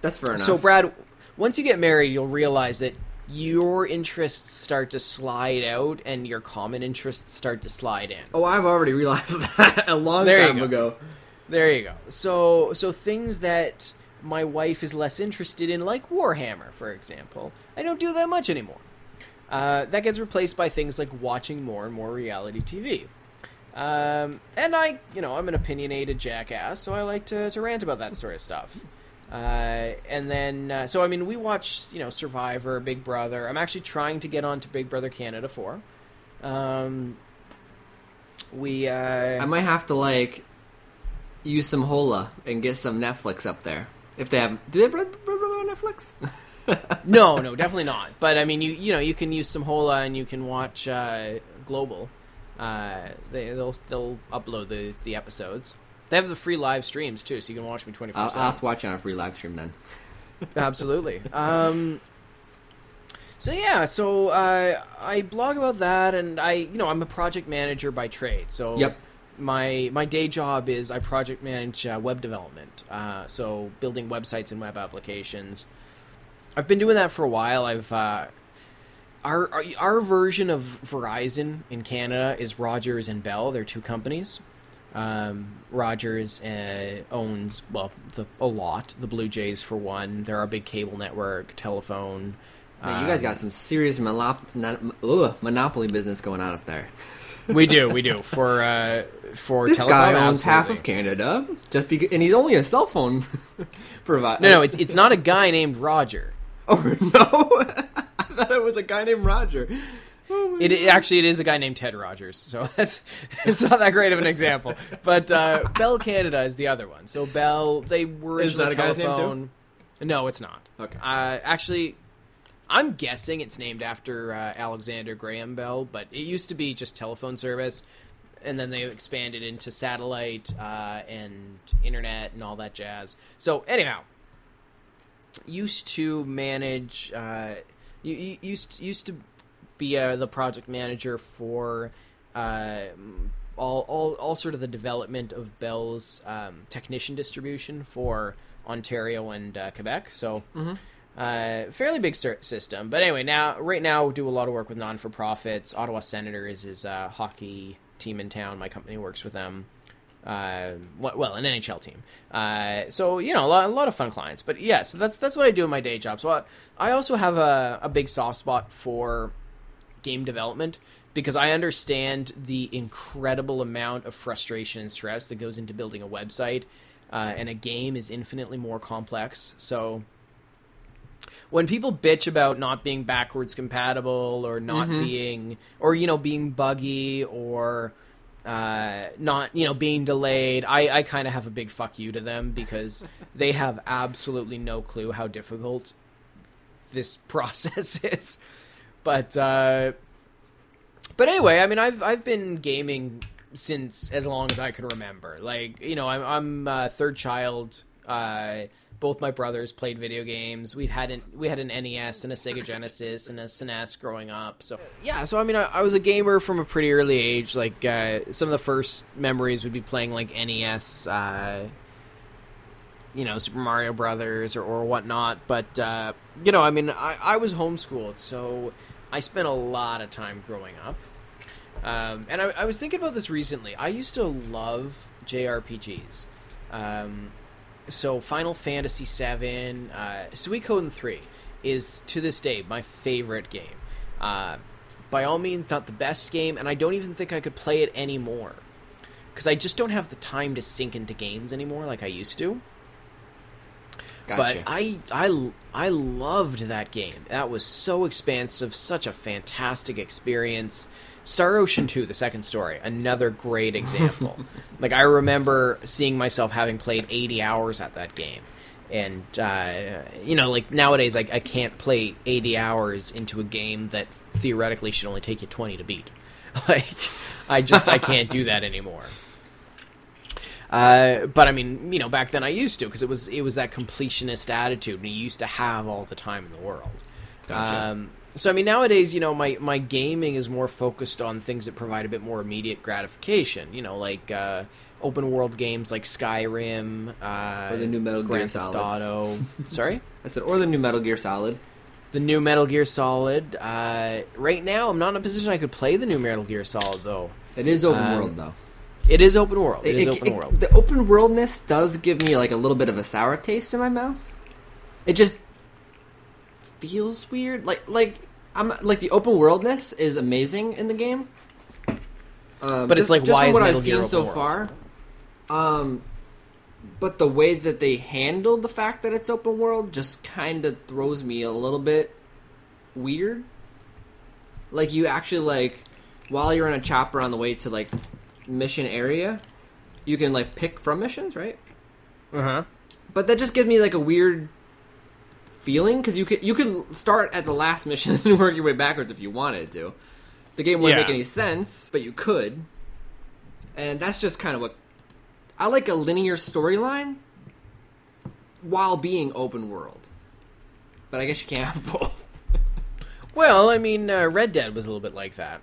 That's fair enough. So, Brad, once you get married, you'll realize that your interests start to slide out and your common interests start to slide in. Oh, I've already realized that a long there time ago. There you go. So, so things that my wife is less interested in, like Warhammer, for example, I don't do that much anymore. Uh, that gets replaced by things like watching more and more reality T V. Um, and I, you know, I'm an opinionated jackass, so I like to, to rant about that sort of stuff. Uh, and then, uh, so, I mean, we watch, you know, Survivor, Big Brother. I'm actually trying to get on to Big Brother Canada four. Um, we, uh... I might have to, like, use some Hola and get some Netflix up there. If they have, do they have Brother on Netflix? no, no, definitely not. But I mean, you you know, you can use some Hola and you can watch uh, Global. Uh, they, they'll they'll upload the, the episodes. They have the free live streams too, so you can watch me twenty four seven. I'll have to watch it on a free live stream then. Absolutely. Um, so yeah, so uh, I blog about that, and I you know I'm a project manager by trade. So yep. my my day job is I project manage uh, web development. Uh, so building websites and web applications. I've been doing that for a while. I've uh, our, our our version of Verizon in Canada is Rogers and Bell. They're two companies. Um, Rogers uh, owns well the, a lot. The Blue Jays, for one. They're our big cable network, telephone. Man, um, you guys got some serious monop- non- ugh, monopoly business going on up there. We do, we do. For uh, for this telephone, guy owns absolutely. half of Canada, just because, and he's only a cell phone provider. No, no, it's it's not a guy named Roger. Oh no! I thought it was a guy named Roger. Oh, it, it actually it is a guy named Ted Rogers, so that's it's not that great of an example. But uh, Bell Canada is the other one. So Bell, they were is that a telephone. Guy's name too? No, it's not. Okay. Uh, actually, I'm guessing it's named after uh, Alexander Graham Bell, but it used to be just telephone service, and then they expanded into satellite uh, and internet and all that jazz. So anyhow, used to manage, uh, you used used to. be uh, the project manager for uh, all, all all sort of the development of Bell's um, technician distribution for Ontario and uh, Quebec. So mm-hmm. uh, fairly big system. But anyway, now right now we do a lot of work with non-for-profits. Ottawa Senators is a hockey team in town. My company works with them. Uh, well, an N H L team. Uh, so, you know, a lot, a lot of fun clients. But yeah, so that's that's what I do in my day job. So I, I also have a, a big soft spot for game development, because I understand the incredible amount of frustration and stress that goes into building a website, uh, and a game is infinitely more complex. So when people bitch about not being backwards compatible or not mm-hmm. being, or, you know, being buggy or uh, not, you know, being delayed, I, I kind of have a big fuck you to them, because they have absolutely no clue how difficult this process is. But uh, but anyway, I mean, I've I've been gaming since as long as I can remember. Like, you know, I'm I'm uh, third child. Uh, both my brothers played video games. We've had an we had an N E S and a Sega Genesis and a S N E S growing up. So yeah, so I mean, I, I was a gamer from a pretty early age. Like uh, some of the first memories would be playing like N E S, uh, you know, Super Mario Brothers or, or whatnot. But uh, you know, I mean, I, I was homeschooled, so I spent a lot of time growing up. Um, and I, I was thinking about this recently. I used to love J R P Gs. Um, so Final Fantasy seven, uh, Suikoden three is, to this day, my favorite game. Uh, by all means, not the best game, and I don't even think I could play it anymore, because I just don't have the time to sink into games anymore like I used to. Gotcha. But I, I, I loved that game. That was so expansive, such a fantastic experience. Star Ocean two, The Second Story, another great example. Like, I remember seeing myself having played eighty hours at that game. And, uh, you know, like, nowadays I, I can't play eighty hours into a game that theoretically should only take you twenty to beat. Like, I just, I can't do that anymore. Uh, but I mean, you know, back then I used to, because it was it was that completionist attitude, and you used to have all the time in the world. Gotcha. Um, so I mean, nowadays, you know, my, my gaming is more focused on things that provide a bit more immediate gratification. You know, like uh, open world games like Skyrim, uh, or the new Metal Gear Solid. Grand Theft Auto. Sorry, I said or the new Metal Gear Solid. The new Metal Gear Solid. Uh, right now, I'm not in a position I could play the new Metal Gear Solid though. It is open um, world though. It is open world. It, it is open it, world. The open worldness does give me like a little bit of a sour taste in my mouth. It just feels weird. Like like I'm like the open worldness is amazing in the game. Um, but it's just, like just why from is what Metal I've Gear seen so world? Far. Um, but the way that they handle the fact that it's open world just kind of throws me a little bit weird. Like you actually like while you're on a chopper on the way to like mission area, you can like pick from missions, right? Uh huh. But that just gives me like a weird feeling because you could you could start at the last mission and work your way backwards if you wanted to. The game wouldn't yeah. make any sense, but you could. And that's just kind of what I like, a linear storyline while being open world. But I guess you can't have both. Well, I mean, uh, Red Dead was a little bit like that.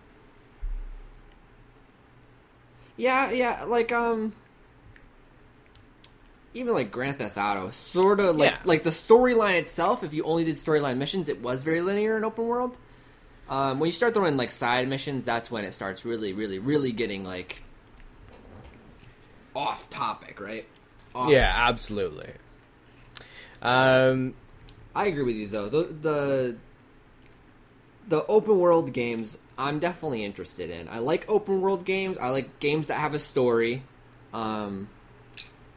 Yeah, yeah, like, um... even, like, Grand Theft Auto, sort of, like, yeah. like the storyline itself, if you only did storyline missions, it was very linear and open world. Um, when you start throwing, like, side missions, that's when it starts really, really, really getting, like, off topic, right? Off. Yeah, absolutely. Um... I agree with you, though. The... the The open world games, I'm definitely interested in. I like open world games. I like games that have a story. Um,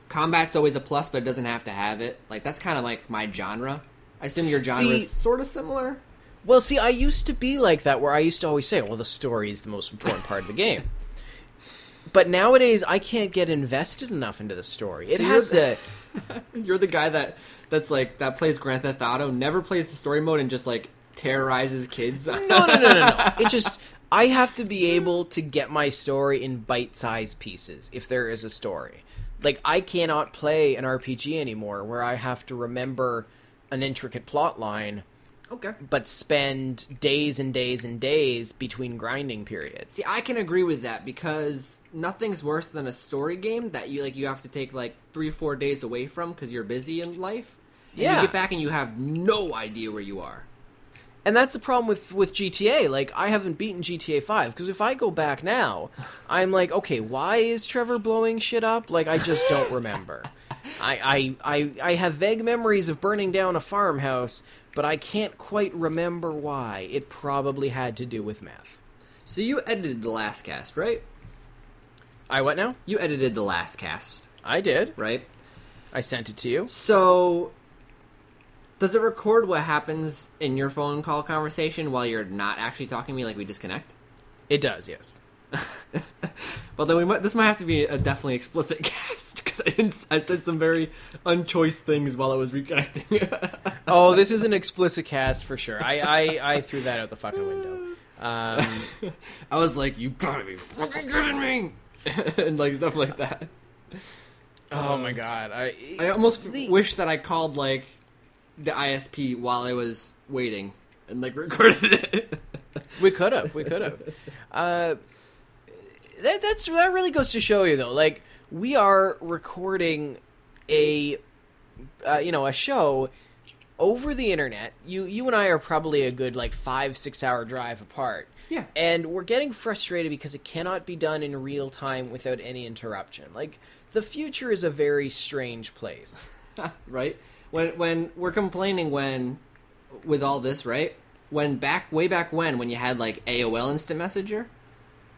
combat's always a plus, but it doesn't have to have it. Like, that's kind of like my genre. I assume your genre is sort of similar. Well, see, I used to be like that, where I used to always say, well, the story is the most important part of the game. But nowadays, I can't get invested enough into the story. It so has to... You're the guy that that's like that plays Grand Theft Auto, never plays the story mode, and just like... terrorizes kids. no, no, no, no, no. It just, I have to be able to get my story in bite-sized pieces if there is a story. Like, I cannot play an R P G anymore where I have to remember an intricate plot line, okay, but spend days and days and days between grinding periods. See, I can agree with that because nothing's worse than a story game that you, like, you have to take, like, three, four days away from because you're busy in life. And yeah. you get back and you have no idea where you are. And that's the problem with, with G T A. Like, I haven't beaten G T A five, because if I go back now, I'm like, okay, why is Trevor blowing shit up? Like, I just don't remember. I, I I I have vague memories of burning down a farmhouse, but I can't quite remember why. It probably had to do with meth. So you edited the last cast, right? I what now? You edited the last cast. I did. Right? I sent it to you. So... does it record what happens in your phone call conversation while you're not actually talking to me, like we disconnect? It does, yes. Well, then we might, this might have to be a definitely explicit cast, because I, I said some very unchoiced things while I was reconnecting. Oh, this is an explicit cast for sure. I, I, I threw that out the fucking window. Um, I was like, you gotta be fucking kidding me! And like stuff like that. Oh um, my god. I, I almost the... wish that I called, like, the I S P while I was waiting and like recorded it. we could have, we could have. Uh, that that's that really goes to show you though. Like, we are recording a uh, you know a show over the internet. You you and I are probably a good like five six hour drive apart. Yeah, and we're getting frustrated because it cannot be done in real time without any interruption. Like, the future is a very strange place, right? When when we're complaining when, with all this, right? When back, way back when, when you had like A O L Instant Messenger,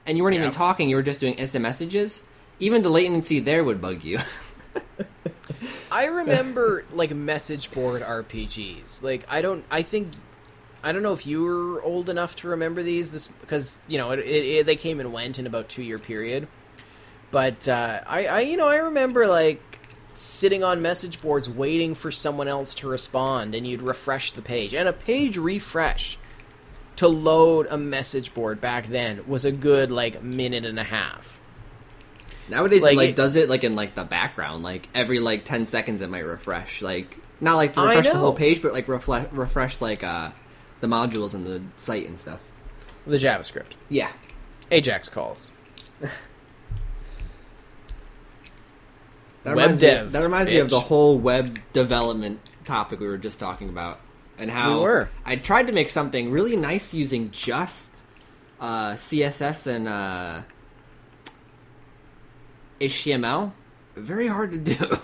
and you weren't yeah. even talking, you were just doing instant messages, even the latency there would bug you. I remember like message board R P Gs. Like, I don't, I think, I don't know if you were old enough to remember these, this because, you know, it, it, it, they came and went in about two year period. But uh, I, I, you know, I remember like, sitting on message boards waiting for someone else to respond, and you'd refresh the page. And a page refresh to load a message board back then was a good, like, minute and a half. Nowadays, like, it, like, it does it, like, in, like, the background. Like, every, like, ten seconds it might refresh. Like, not, like, to refresh the whole page, but, like, refle- refresh, like, uh, the modules and the site and stuff. The JavaScript. Yeah. Ajax calls. That web dev. Me, that reminds bitch. me of the whole web development topic we were just talking about, and how we were. I tried to make something really nice using just uh, C S S and uh, H T M L. Very hard to do.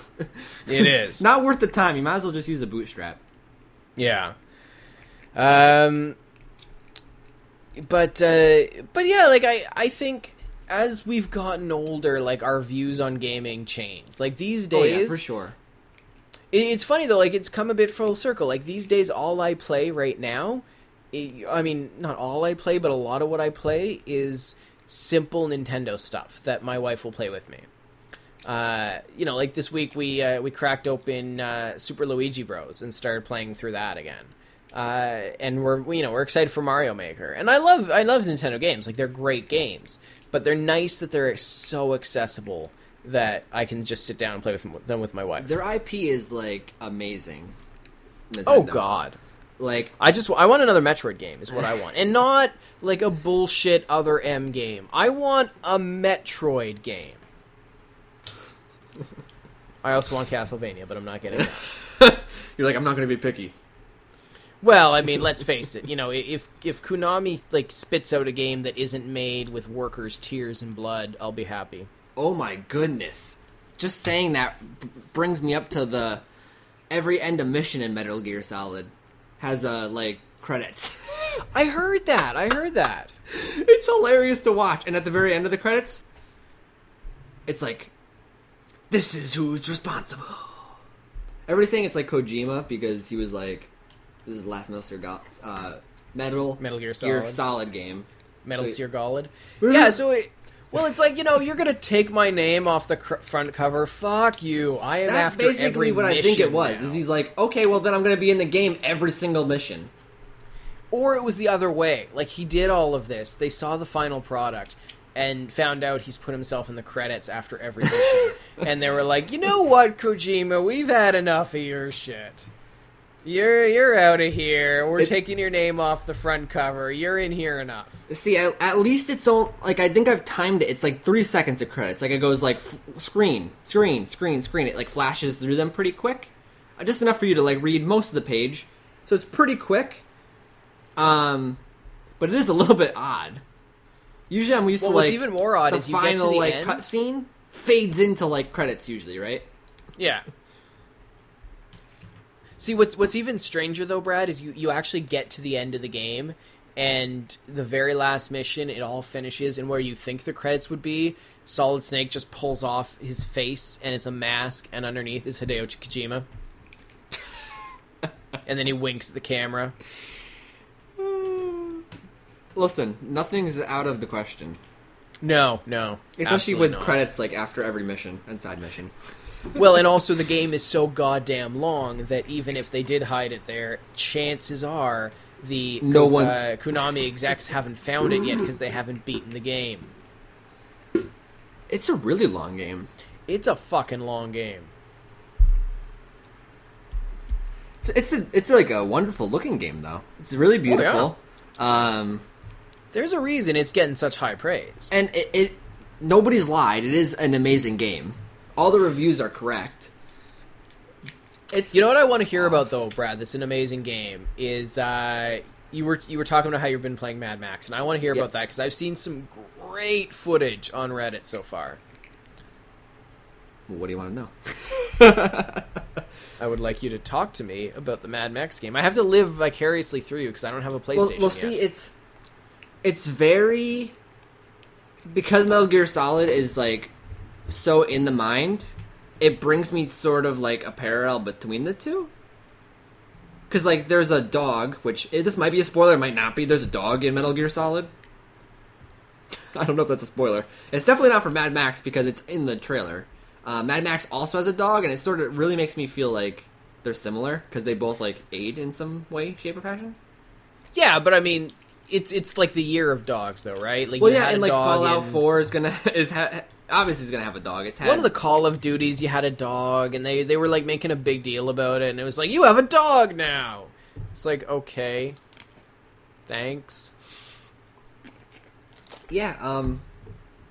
It is not worth the time. You might as well just use a bootstrap. Yeah. Um. But uh, but yeah, like I, I think. As we've gotten older, like, our views on gaming changed. Like, these days... Oh, yeah, for sure. It, it's funny, though. Like, it's come a bit full circle. Like, these days, all I play right now... It, I mean, not all I play, but a lot of what I play is simple Nintendo stuff that my wife will play with me. uh, you know, like this week we uh, we cracked open uh, Super Luigi Bros and started playing through that again. Uh, and we're we, you know we're excited for Mario Maker. And I love I love Nintendo games. Like, they're great games, but they're nice that they're so accessible that I can just sit down and play with them with my wife. Their I P is like amazing. Nintendo. Oh God. Like, I just I want another Metroid game is what I want, and not like a bullshit Other M game. I want a Metroid game. I also want Castlevania, but I'm not getting that. You're like, I'm not going to be picky. Well, I mean, let's face it. You know, if if Konami like spits out a game that isn't made with workers' tears and blood, I'll be happy. Oh my goodness! Just saying that b- brings me up to the every end of mission in Metal Gear Solid. Has, uh, like, credits. I heard that. I heard that. It's hilarious to watch. And at the very end of the credits, it's like, this is who's responsible. Everybody's saying it's, like, Kojima because he was, like, this is the last Metal Gear, uh, Metal, Metal Gear, Solid. Gear Solid game. Metal so Gear Solid. Yeah, so it... Well, it's like, you know, you're going to take my name off the cr- front cover. Fuck you. I am That's after every That's basically what I think it was. Now. Is he's like, okay, well, then I'm going to be in the game every single mission. Or it was the other way. Like, he did all of this. They saw the final product and found out he's put himself in the credits after every mission. And they were like, you know what, Kojima? We've had enough of your shit. You're you're out of here. We're it, taking your name off the front cover. You're in here enough. See, I, at least it's all... Like, I think I've timed it. It's like three seconds of credits. Like, it goes like f- screen, screen, screen, screen. It like flashes through them pretty quick. Uh, just enough for you to like read most of the page. So it's pretty quick. Um, But it is a little bit odd. Usually I'm used well, to like... What's even more odd is you get to the like, end. The final cutscene fades into like credits usually, right? Yeah. See, what's what's even stranger, though, Brad, is you, you actually get to the end of the game, and the very last mission, it all finishes, and where you think the credits would be, Solid Snake just pulls off his face, and it's a mask, and underneath is Hideo Kojima. And then he winks at the camera. Listen, nothing's out of the question. No, no. Especially with not. Credits, like, after every mission and side mission. Well, and also the game is so goddamn long that even if they did hide it there, chances are the no one... uh, Konami execs haven't found it yet because they haven't beaten the game. It's a really long game. It's a fucking long game. It's it's, a, it's like a wonderful looking game, though. It's really beautiful. Oh, yeah. Um, There's a reason it's getting such high praise. And it, it nobody's lied. It is an amazing game. All the reviews are correct. It's you know what I want to hear off. About though, Brad. That's an amazing game. Is uh, you were you were talking about how you've been playing Mad Max, and I want to hear yep. about that because I've seen some great footage on Reddit so far. Well, what do you want to know? I would like you to talk to me about the Mad Max game. I have to live vicariously through you because I don't have a PlayStation. Well, well see, yet. it's it's very because Metal Gear Solid is like. So in the mind, it brings me sort of like a parallel between the two. Because like there's a dog, which this might be a spoiler, it might not be. There's a dog in Metal Gear Solid. I don't know if that's a spoiler. It's definitely not for Mad Max because it's in the trailer. Uh, Mad Max also has a dog, and it sort of really makes me feel like they're similar because they both like aid in some way, shape, or fashion. Yeah, but I mean, it's it's like the year of dogs, though, right? Like, well, you yeah, had and a like dog Fallout in... four is gonna is. Ha- Obviously, he's going to have a dog. It's had... One of the Call of Duties, you had a dog, and they, they were, like, making a big deal about it, and it was like, you have a dog now! It's like, okay. Thanks. Yeah, um...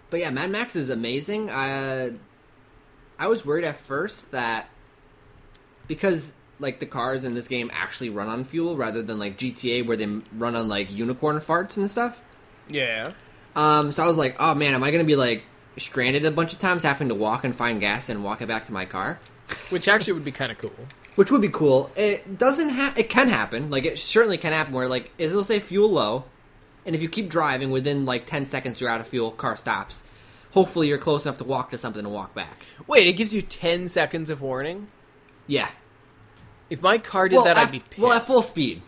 But yeah, Mad Max is amazing. I, I was worried at first that... Because, like, the cars in this game actually run on fuel, rather than, like, G T A, where they run on, like, unicorn farts and stuff. Yeah. Um, so I was like, oh, man, am I going to be, like... stranded a bunch of times having to walk and find gas and walk it back to my car, which actually would be kind of cool. Which would be cool. It doesn't ha- it can happen. Like, it certainly can happen where like it'll say fuel low, and if you keep driving within like ten seconds you're out of fuel, car stops. Hopefully you're close enough to walk to something and walk back. Wait, it gives you ten seconds of warning? Yeah. If my car did well, that at, I'd be pissed. Well, at full speed.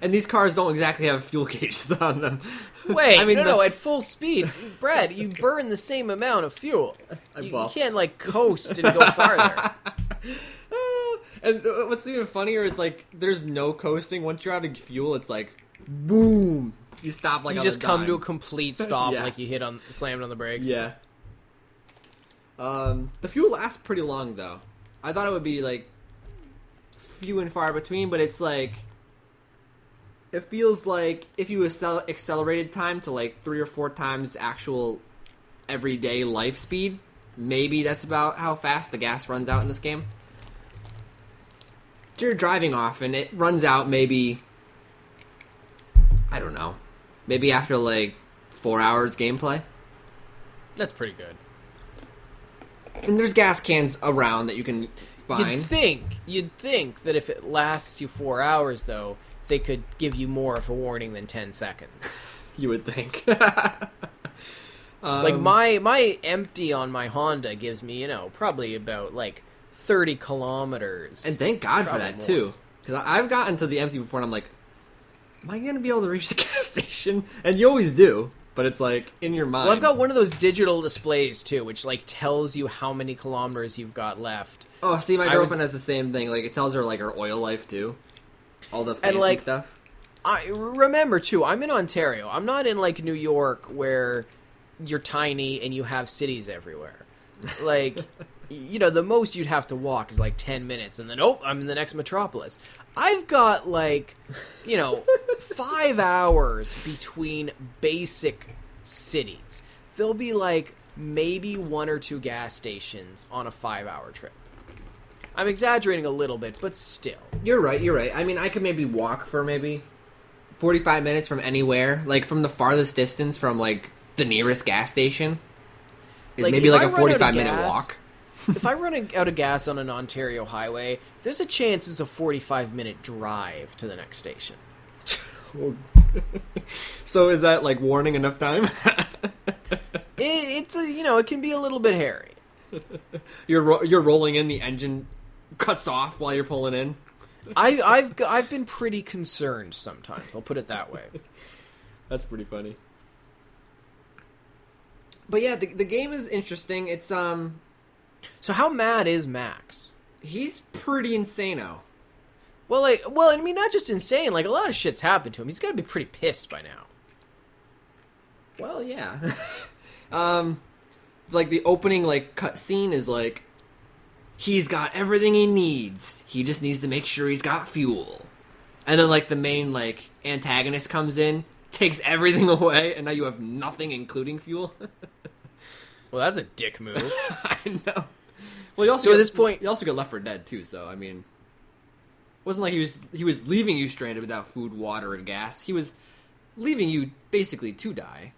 And these cars don't exactly have fuel gauges on them. Wait, I mean, no, the... no, at full speed, Brad, you burn the same amount of fuel. You, you can't, like, coast and go farther. And what's even funnier is, like, there's no coasting. Once you're out of fuel, it's like, boom. You stop, like, you on just the come dime. To a complete stop, yeah. Like you hit on, slammed on the brakes. Yeah. Um, the fuel lasts pretty long, though. I thought it would be, like, few and far between, but it's, like... It feels like if you accel- accelerated time to, like, three or four times actual everyday life speed, maybe that's about how fast the gas runs out in this game. So you're driving off, and it runs out maybe, I don't know, maybe after, like, four hours gameplay. That's pretty good. And there's gas cans around that you can find. You'd think, you'd think that if it lasts you four hours, though... they could give you more of a warning than ten seconds. You would think. um, like, my my empty on my Honda gives me, you know, probably about, like, thirty kilometers. And thank God for that, more. too. Because I've gotten to the empty before, and I'm like, am I going to be able to reach the gas station? And you always do, but it's, like, in your mind. Well, I've got one of those digital displays, too, which, like, tells you how many kilometers you've got left. Oh, see, my girlfriend was... has the same thing. Like, it tells her, like, her oil life, too. All the fancy and like, stuff. I remember too. I'm in Ontario. I'm not in like New York where you're tiny and you have cities everywhere. Like, you know, the most you'd have to walk is like ten minutes, and then oh, I'm in the next metropolis. I've got like, you know, five hours between basic cities. There'll be like maybe one or two gas stations on a five-hour trip. I'm exaggerating a little bit, but still. You're right, you're right. I mean, I could maybe walk for maybe forty-five minutes from anywhere. Like, from the farthest distance from, like, the nearest gas station. Is like, maybe, like, I a forty-five-minute walk. If I run out of gas on an Ontario highway, there's a chance it's a forty-five-minute drive to the next station. So is that, like, warning enough time? it, it's, a, you know, it can be a little bit hairy. You're ro- you're rolling in, the engine cuts off while you're pulling in. I, I've I've been pretty concerned sometimes. I'll put it that way. That's pretty funny. But yeah, the the game is interesting. It's um. So how mad is Max? He's pretty insane-o. Well, like, well, I mean, not just insane. Like, a lot of shit's happened to him. He's got to be pretty pissed by now. Well, yeah. um. Like, the opening, like, cutscene is, like, he's got everything he needs. He just needs to make sure he's got fuel. And then, like, the main, like, antagonist comes in, takes everything away, and now you have nothing, including fuel. Well, that's a dick move. I know. Well, you also so get, at this point... You also get Left four Dead, too, so, I mean... It wasn't like he was he was leaving you stranded without food, water, and gas. He was leaving you, basically, to die.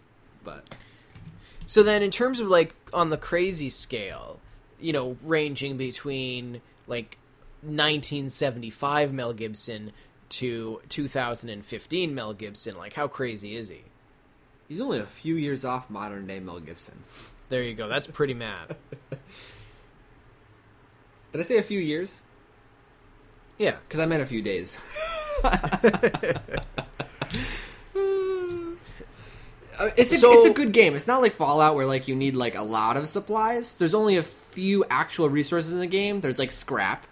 But... So then in terms of, like, on the crazy scale, you know, ranging between, like, nineteen seventy-five Mel Gibson to two thousand fifteen Mel Gibson, like, how crazy is he? He's only a few years off modern-day Mel Gibson. There you go. That's pretty mad. Did I say a few years? Yeah. Because I meant a few days. It's a, so, it's a good game. It's not like Fallout where, like, you need, like, a lot of supplies. There's only a few actual resources in the game. There's, like, scrap.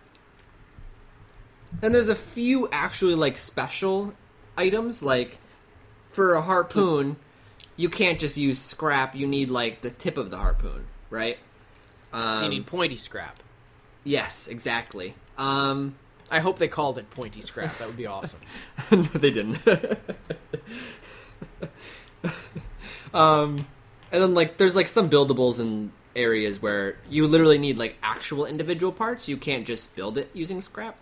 And there's a few actually, like, special items. Like, for a harpoon, you can't just use scrap. You need, like, the tip of the harpoon, right? Um, so you need pointy scrap. Yes, exactly. Um, I hope they called it pointy scrap. That would be awesome. No, they didn't. Um, and then, like, there's, like, some buildables in areas where you literally need, like, actual individual parts. You can't just build it using scrap.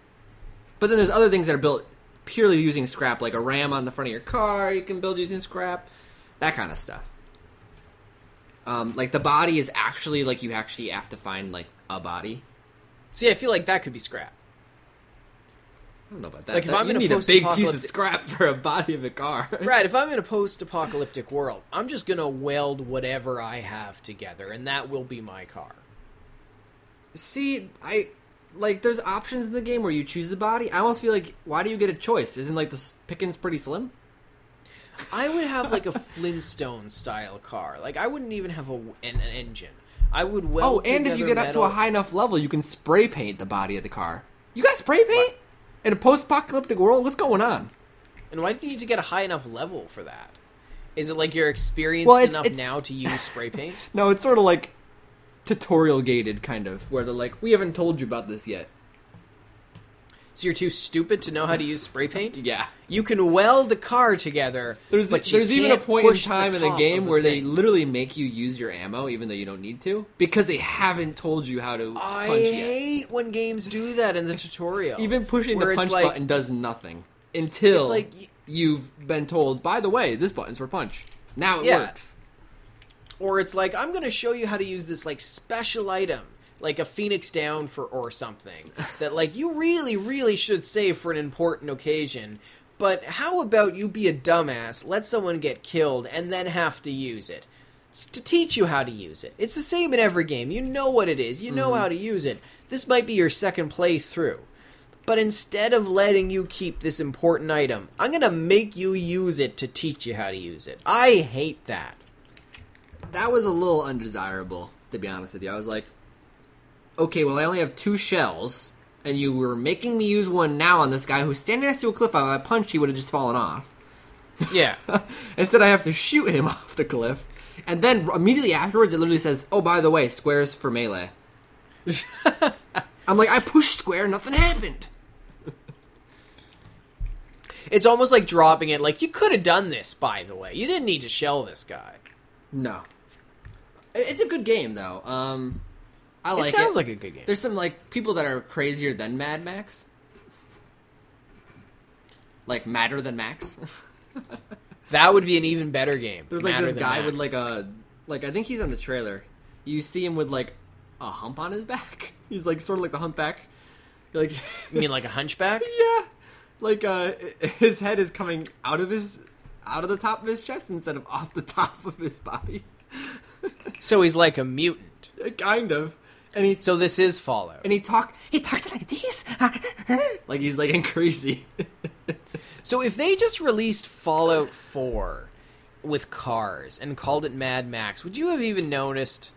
But then there's other things that are built purely using scrap, like a ram on the front of your car you can build using scrap, that kind of stuff. Um, like, the body is actually, like, you actually have to find, like, a body. See, I feel like that could be scrap. I don't know about that. Like, if that, I'm you in a need a big piece of scrap for a body of a car. Right, if I'm in a post-apocalyptic world, I'm just going to weld whatever I have together, and that will be my car. See, I like, there's options in the game where you choose the body. I almost feel like, why do you get a choice? Isn't, like, the pickings pretty slim? I would have, like, a Flintstone-style car. Like, I wouldn't even have a, an, an engine. I would weld Oh, and if you get metal... up to a high enough level, you can spray paint the body of the car. You got spray paint? What? In a post-apocalyptic world? What's going on? And why do you need to get a high enough level for that? Is it like you're experienced well, it's, enough it's... now to use spray paint? No, it's sort of like tutorial-gated, kind of, where they're like, we haven't told you about this yet. So you're too stupid to know how to use spray paint? Yeah. You can weld a car together, There's, but you there's can't even a point in time the in the game the where thing. They literally make you use your ammo, even though you don't need to, because they haven't told you how to I punch yet. I hate when games do that in the tutorial. Even pushing the punch like, button does nothing until like, you've been told, by the way, this button's for punch. Now it yeah. works. Or it's like, I'm going to show you how to use this like special item. Like a Phoenix Down for or something that like you really really should save for an important occasion, but how about you be a dumbass, let someone get killed, and then have to use it? It's to teach you how to use it. It's the same in every game. You know what it is. You know mm-hmm. how to use it. This might be your second playthrough, but instead of letting you keep this important item, I'm gonna make you use it to teach you how to use it. I hate that. That was a little undesirable, to be honest with you. I was like, okay, well, I only have two shells, and you were making me use one now on this guy who's standing next to a cliff. If I punched, he would have just fallen off. Yeah. Instead, I have to shoot him off the cliff. And then immediately afterwards, it literally says, oh, by the way, squares for melee. I'm like, I pushed square, nothing happened. It's almost like dropping it, like, you could have done this, by the way. You didn't need to shell this guy. No. It's a good game, though. Um... I like it. Sounds it. Like a good game. There's some like people that are crazier than Mad Max, like madder than Max. That would be an even better game. There's like madder this guy Max. With like a like I think he's on the trailer. You see him with like a hump on his back. He's like sort of like the humpback. Like you mean like a hunchback? Yeah. Like uh, his head is coming out of his out of the top of his chest instead of off the top of his body. So he's like a mutant, kind of. And he, so this is Fallout. And he talk he talks like this. Like he's like in crazy. So if they just released Fallout four with cars and called it Mad Max, would you have even noticed?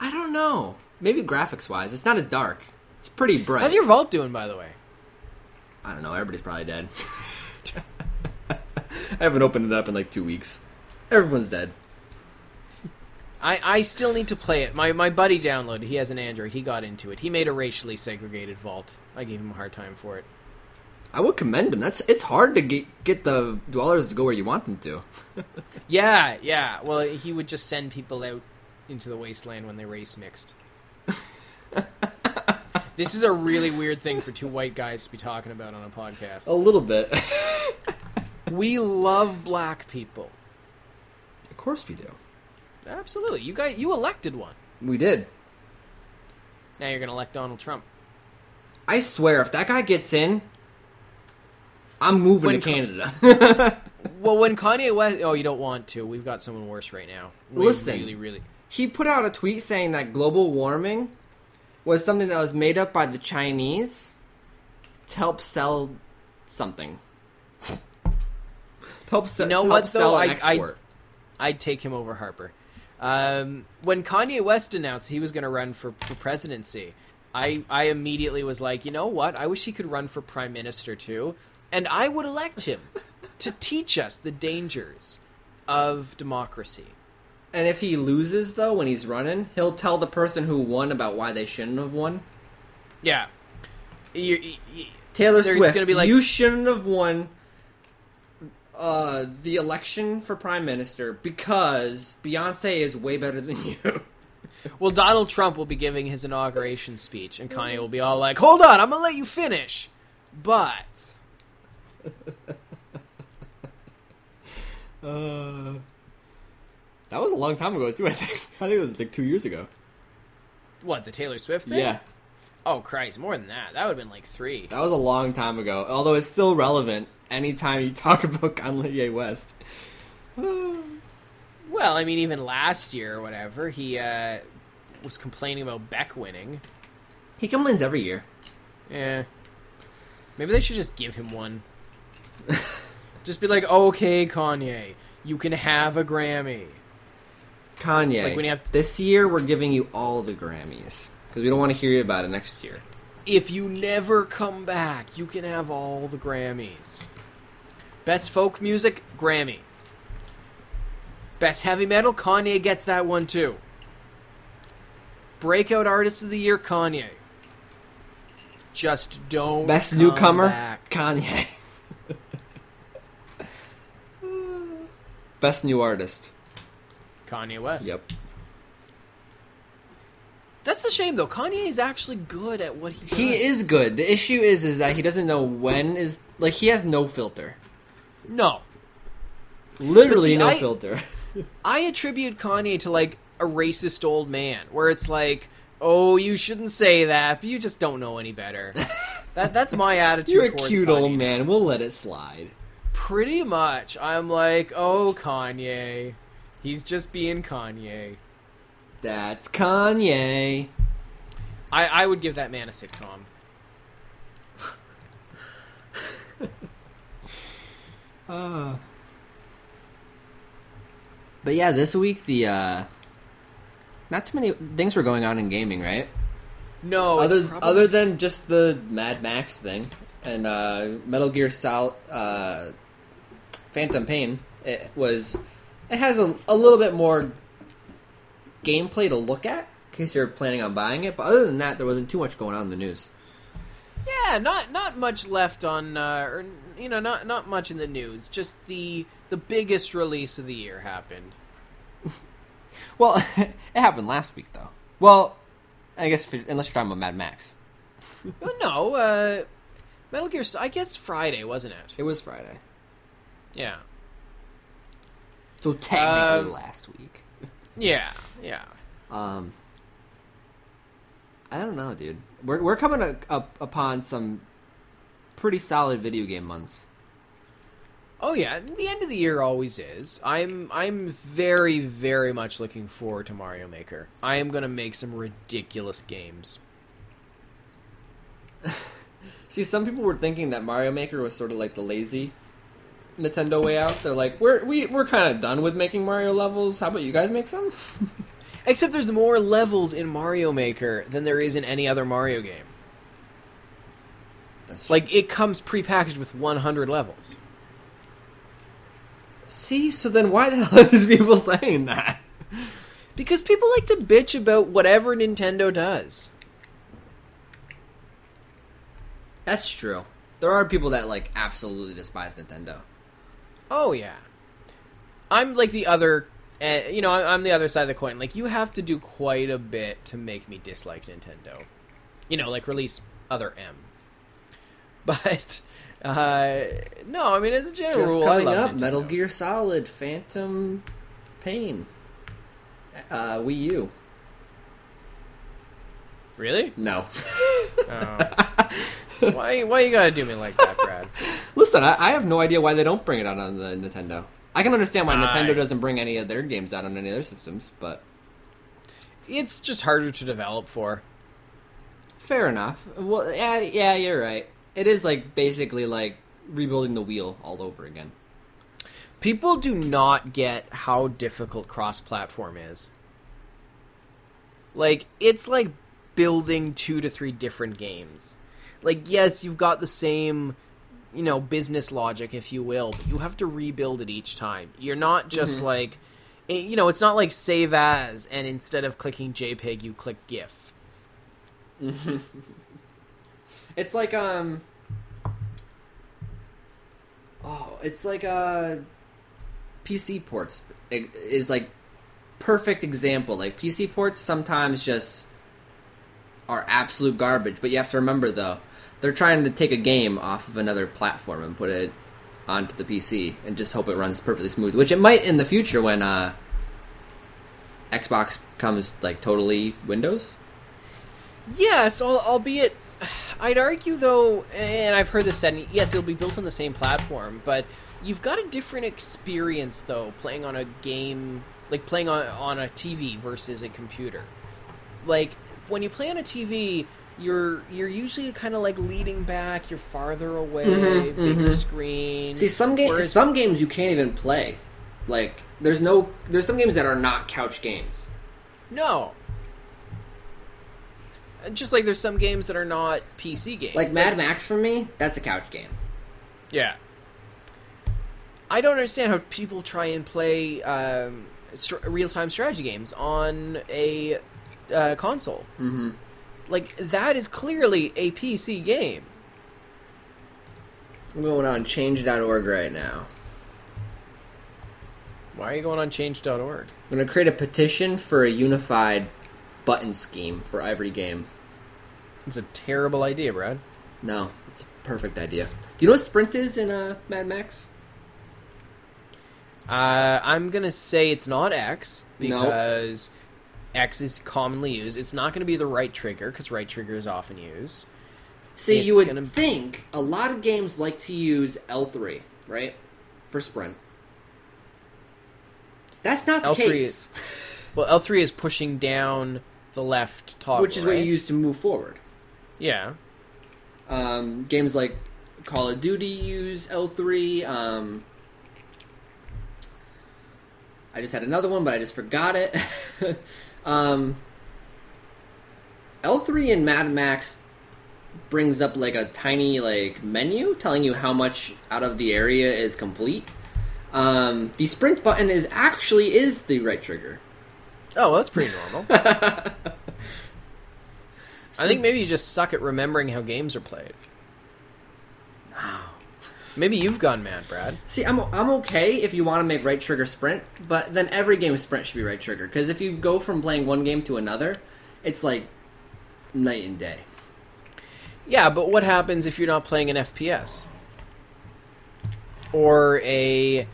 I don't know. Maybe graphics wise. It's not as dark. It's pretty bright. How's your vault doing, by the way? I don't know. Everybody's probably dead. I haven't opened it up in like two weeks. Everyone's dead. I, I still need to play it. My my buddy downloaded. He has an Android. He got into it. He made a racially segregated vault. I gave him a hard time for it. I would commend him. That's it's hard to get get the dwellers to go where you want them to. Yeah, yeah. Well, he would just send people out into the wasteland when they race mixed. This is a really weird thing for two white guys to be talking about on a podcast. A little bit. We love black people. Of course we do. Absolutely. You guys, you elected one. We did. Now you're going to elect Donald Trump. I swear, if that guy gets in, I'm moving when to Canada. Con- well, when Kanye West... Oh, you don't want to. We've got someone worse right now. We Listen, really, really... he put out a tweet saying that global warming was something that was made up by the Chinese to help sell something. to help, se- you know to help what, sell though? an I, export. I, I'd take him over Harper. Um, when Kanye West announced he was going to run for, for presidency, I, I immediately was like, you know what? I wish he could run for prime minister too. And I would elect him to teach us the dangers of democracy. And if he loses, though, when he's running, he'll tell the person who won about why they shouldn't have won. Yeah. You, you, Taylor Swift, gonna be like, you shouldn't have won... Uh, the election for prime minister because Beyonce is way better than you. Well, Donald Trump will be giving his inauguration speech, and Kanye will be all like, hold on, I'm gonna let you finish. But... uh, that was a long time ago, too, I think. I think it was like two years ago. What, the Taylor Swift thing? Yeah. Oh, Christ, more than that. That would have been like three. That was a long time ago, although it's still relevant. Anytime you talk about Kanye West. Well, I mean, even last year or whatever, he uh, was complaining about Beck winning. He complains every year. Yeah. Maybe they should just give him one. Just be like, okay, Kanye, you can have a Grammy. Kanye, like when you have to- this year we're giving you all the Grammys. Because we don't want to hear about it next year. If you never come back, you can have all the Grammys. Best folk music, Grammy. Best heavy metal, Kanye gets that one too. Breakout artist of the year, Kanye. Just don't. Best come newcomer, back. Kanye. Best new artist, Kanye West. Yep. That's a shame, though. Kanye is actually good at what he does. He is good. The issue is is that he doesn't know when is... Like, he has no filter. No. Literally see, no I, filter. I attribute Kanye to, like, a racist old man, where it's like, oh, you shouldn't say that, but you just don't know any better. that That's my attitude You're towards You're a cute Kanye old man. Now. We'll let it slide. Pretty much. I'm like, oh, Kanye. He's just being Kanye. That's Kanye. I, I would give that man a sitcom. uh. But yeah, this week, the uh, not too many things were going on in gaming, right? No. Other probably... other than just the Mad Max thing and uh, Metal Gear Solid uh, Phantom Pain, it was it has a, a little bit more gameplay to look at in case you're planning on buying it, but other than that there wasn't too much going on in the news. Yeah, not not much left on uh, or you know not not much in the news. Just the the biggest release of the year happened. Well, it happened last week though. Well, I guess if it, unless you're talking about Mad Max. Well, no, uh, Metal Gear I guess Friday, wasn't it? It was Friday. Yeah. So technically uh, last week. Yeah, yeah. Um, I don't know, dude. We're we're coming up, up upon some pretty solid video game months. Oh yeah, the end of the year always is. I'm I'm very very much looking forward to Mario Maker. I am gonna make some ridiculous games. See, some people were thinking that Mario Maker was sort of like the lazy Nintendo way out. They're like, we're we, we're kind of done with making Mario levels. How about you guys make some? Except there's more levels in Mario Maker than there is in any other Mario game. That's like true. It comes prepackaged with one hundred levels. See, so then why the hell is people saying that? Because people like to bitch about whatever Nintendo does. That's true. There are people that like absolutely despise Nintendo. Oh yeah, I'm like the other, uh, you know, I'm the other side of the coin. Like you have to do quite a bit to make me dislike Nintendo, you know, like release Other M. But uh, no, I mean it's a general Just rule. Coming I love up, Nintendo. Metal Gear Solid, Phantom Pain, uh, Wii U. Really? No. Oh. Why why you gotta do me like that, Brad? Listen, I, I have no idea why they don't bring it out on the Nintendo. I can understand why I... Nintendo doesn't bring any of their games out on any of their systems, but... It's just harder to develop for. Fair enough. Well, yeah, yeah, you're right. It is like basically like rebuilding the wheel all over again. People do not get how difficult cross-platform is. Like, it's like building two to three different games. Like, yes, you've got the same, you know, business logic, if you will, but you have to rebuild it each time. You're not just, mm-hmm. like, you know, it's not like save as, and instead of clicking JPEG, you click GIF. It's like, um... Oh, it's like, uh... P C ports is, like, perfect example. Like, P C ports sometimes just are absolute garbage, but you have to remember, though, they're trying to take a game off of another platform and put it onto the P C and just hope it runs perfectly smooth, which it might in the future when uh, Xbox comes like totally Windows. Yes, albeit, I'd argue though, and I've heard this said, yes, it'll be built on the same platform, but you've got a different experience though playing on a game, like playing on, on a T V versus a computer. like when you play on a T V, you're you're usually kind of like leading back, you're farther away, mm-hmm, bigger mm-hmm. screen. See, some games, whereas... some games you can't even play. Like there's no there's some games that are not couch games. No. Just like there's some games that are not P C games. Like, like Mad Max for me, that's a couch game. Yeah. I don't understand how people try and play um, st- real-time strategy games on a uh, console. Mm-hmm. Like, that is clearly a P C game. I'm going on change dot org right now. Why are you going on change dot org? I'm going to create a petition for a unified button scheme for every game. It's a terrible idea, Brad. No, it's a perfect idea. Do you know what sprint is in uh, Mad Max? Uh, I'm going to say it's not X, because nope. X is commonly used. It's not going to be the right trigger, because right trigger is often used. See, it's you would gonna... think a lot of games like to use L three, right? For sprint. That's not the L three case. Is... Well, L three is pushing down the left toggle, which is right? What you use to move forward. Yeah. Um, games like Call of Duty use L three, um... I just had another one, but I just forgot it. um, L three in Mad Max brings up like a tiny like menu telling you how much out of the area is complete. Um, the sprint button is actually is the right trigger. Oh, well, that's pretty normal. See, I think maybe you just suck at remembering how games are played. Wow. Maybe you've gone mad, Brad. See, I'm I'm okay if you want to make right trigger sprint, but then every game of sprint should be right trigger. Because if you go from playing one game to another, it's like night and day. Yeah, but what happens if you're not playing an F P S? Or a...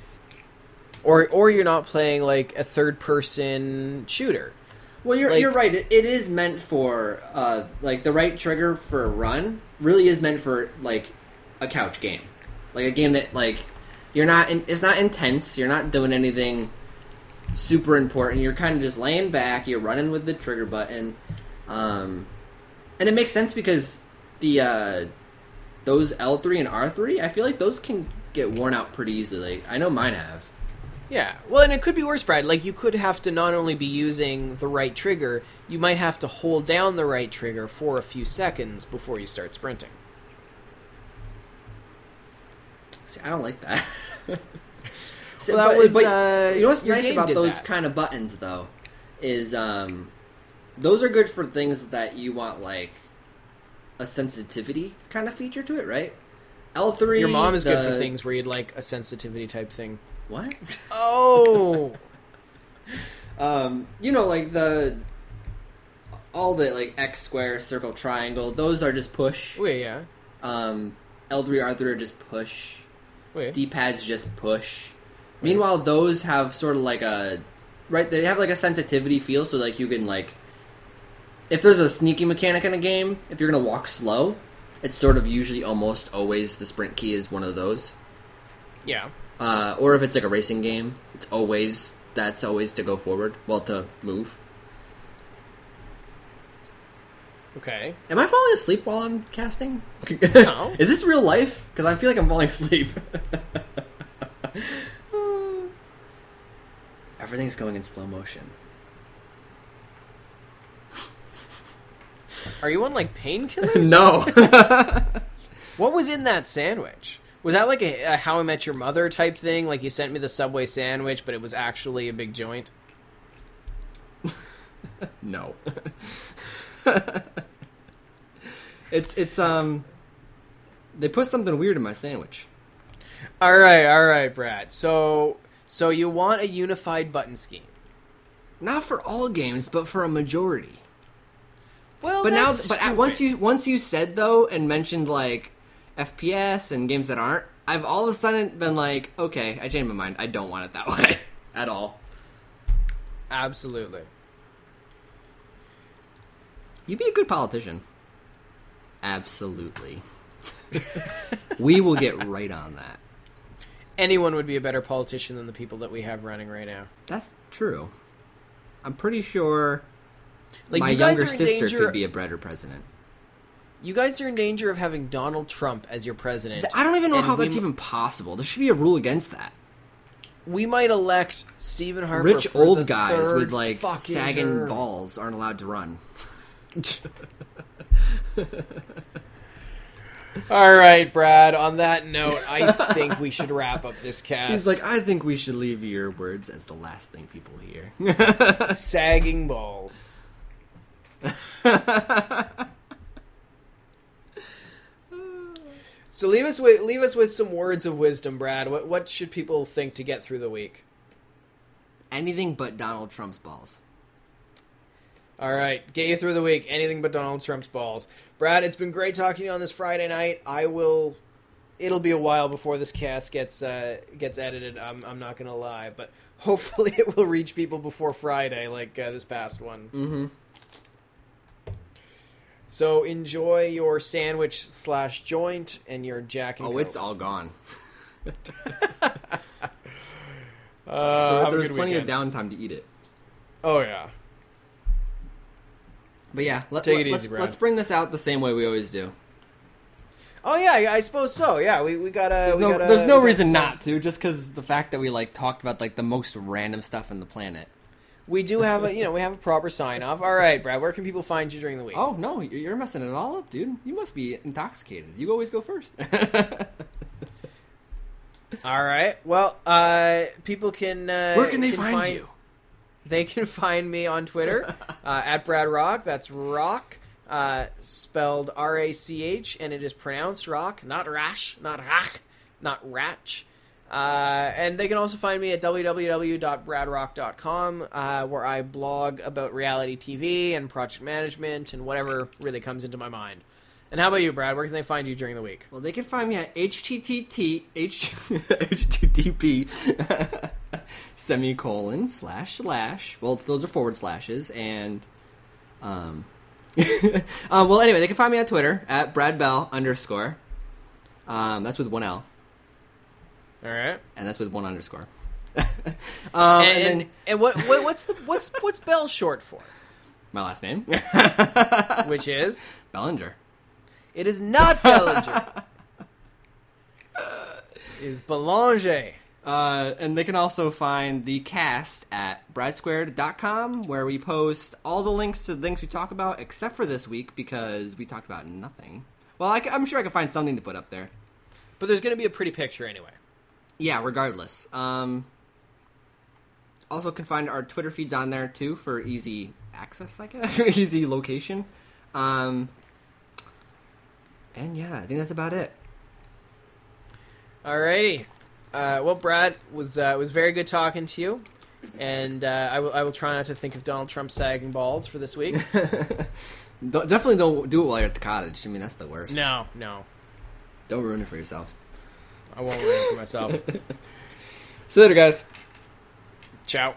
Or or you're not playing, like, a third-person shooter. Well, you're like, you're right. It, it is meant for, uh, like, the right trigger for a run really is meant for, like, a couch game. Like, a game that, like, you're not... In, it's not intense. You're not doing anything super important. You're kind of just laying back. You're running with the trigger button. Um, and it makes sense because the uh, those L three and R three, I feel like those can get worn out pretty easily. Like, I know mine have. Yeah. Well, and it could be worse, Brad. Like, you could have to not only be using the right trigger, you might have to hold down the right trigger for a few seconds before you start sprinting. See, I don't like that. So, well, that but, was, but, uh, you know what's nice about those that. kind of buttons, though, is um, those are good for things that you want, like, a sensitivity kind of feature to it, right? L three... Your mom is the... good for things where you'd like a sensitivity type thing. What? Oh! um, you know, like, the... All the, like, X, square, circle, triangle, those are just push. Oh, yeah, yeah. Um, L three, R three are just push. Wait. D-pads just push. Wait. Meanwhile, those have sort of like a... Right, they have like a sensitivity feel, so like you can like... If there's a sneaky mechanic in a game, if you're going to walk slow, it's sort of usually almost always the sprint key is one of those. Yeah. Uh, or if it's like a racing game, it's always... That's always to go forward. Well, to move. Okay. Am I falling asleep while I'm casting? No. Is this real life? Because I feel like I'm falling asleep. uh, everything's going in slow motion. Are you on, like, painkillers? No. What was in that sandwich? Was that, like, a, a How I Met Your Mother type thing? Like, you sent me the Subway sandwich, but it was actually a big joint? No. it's it's um they put something weird in my sandwich. All right all right Brad, so so you want a unified button scheme, not for all games but for a majority. Well, but that's now but at, once you once you said though and mentioned like F P S and games that aren't, I've all of a sudden been like, okay, I changed my mind, I don't want it that way. At all. Absolutely. You'd be a good politician. Absolutely. We will get right on that. Anyone would be a better politician than the people that we have running right now. That's true. I'm pretty sure Like, my you guys younger are in sister danger... could be a better president. You guys are in danger of having Donald Trump as your president. I don't even know how that's m- even possible. There should be a rule against that. We might elect Stephen Harper. Rich for old the guys with like sagging term. balls aren't allowed to run. All right, Brad. On that note, I think we should wrap up this cast. He's like, I think we should leave your words as the last thing people hear. Sagging balls. So leave us with leave us with some words of wisdom, Brad. What what should people think to get through the week? Anything but Donald Trump's balls. All right, get you through the week. Anything but Donald Trump's balls. Brad, it's been great talking to you on this Friday night. I will. It'll be a while before this cast gets uh, gets edited. I'm I'm not gonna lie, but hopefully it will reach people before Friday, like uh, this past one. Mm-hmm. So enjoy your sandwich slash joint and your Jack and Oh, Coke. It's all gone. uh, there was plenty weekend. of downtime to eat it. Oh, yeah. But yeah, let, Take let, it let's, easy, Brad. let's bring this out the same way we always do. Oh, yeah, I suppose so. Yeah, we, we gotta... There's we no, gotta, there's no reason not to, just because the fact that we like talked about like the most random stuff on the planet. We do have a, you know, we have a proper sign-off. All right, Brad, where can people find you during the week? Oh, no, you're messing it all up, dude. You must be intoxicated. You always go first. All right. Well, uh, people can... Uh, where can they can find, find you? They can find me on Twitter, uh, at Brad Rock. That's Rock, uh, spelled R A C H, and it is pronounced Rock, not Rash, not Rach, not Ratch. Uh, and they can also find me at w w w dot brad rock dot com, uh, where I blog about reality T V and project management and whatever really comes into my mind. And how about you, Brad? Where can they find you during the week? Well, they can find me at H T T P H- H T T P semicolon slash slash. Well, those are forward slashes. And, um, uh, well, anyway, they can find me on Twitter at Brad Bell underscore. Um, that's with one L. All right, and that's with one underscore. um, and and, then... and what, what what's the what's what's Bell short for? My last name, which is Bellinger. It is not Bellinger. It is Bellinger. Uh, and they can also find the cast at brad squared dot com, where we post all the links to the things we talk about, except for this week because we talked about nothing. Well, I, I'm sure I can find something to put up there, but there's going to be a pretty picture anyway. Yeah, regardless. Um, also can find our Twitter feeds on there, too, for easy access, I guess. Easy location. Um, and, yeah, I think that's about it. Alrighty. Uh, well, Brad, it was, uh, was very good talking to you. And uh, I will I will try not to think of Donald Trump sagging balls for this week. don't, definitely don't do it while you're at the cottage. I mean, that's the worst. No, no. Don't ruin it for yourself. I won't wait for myself. See you later, guys. Ciao.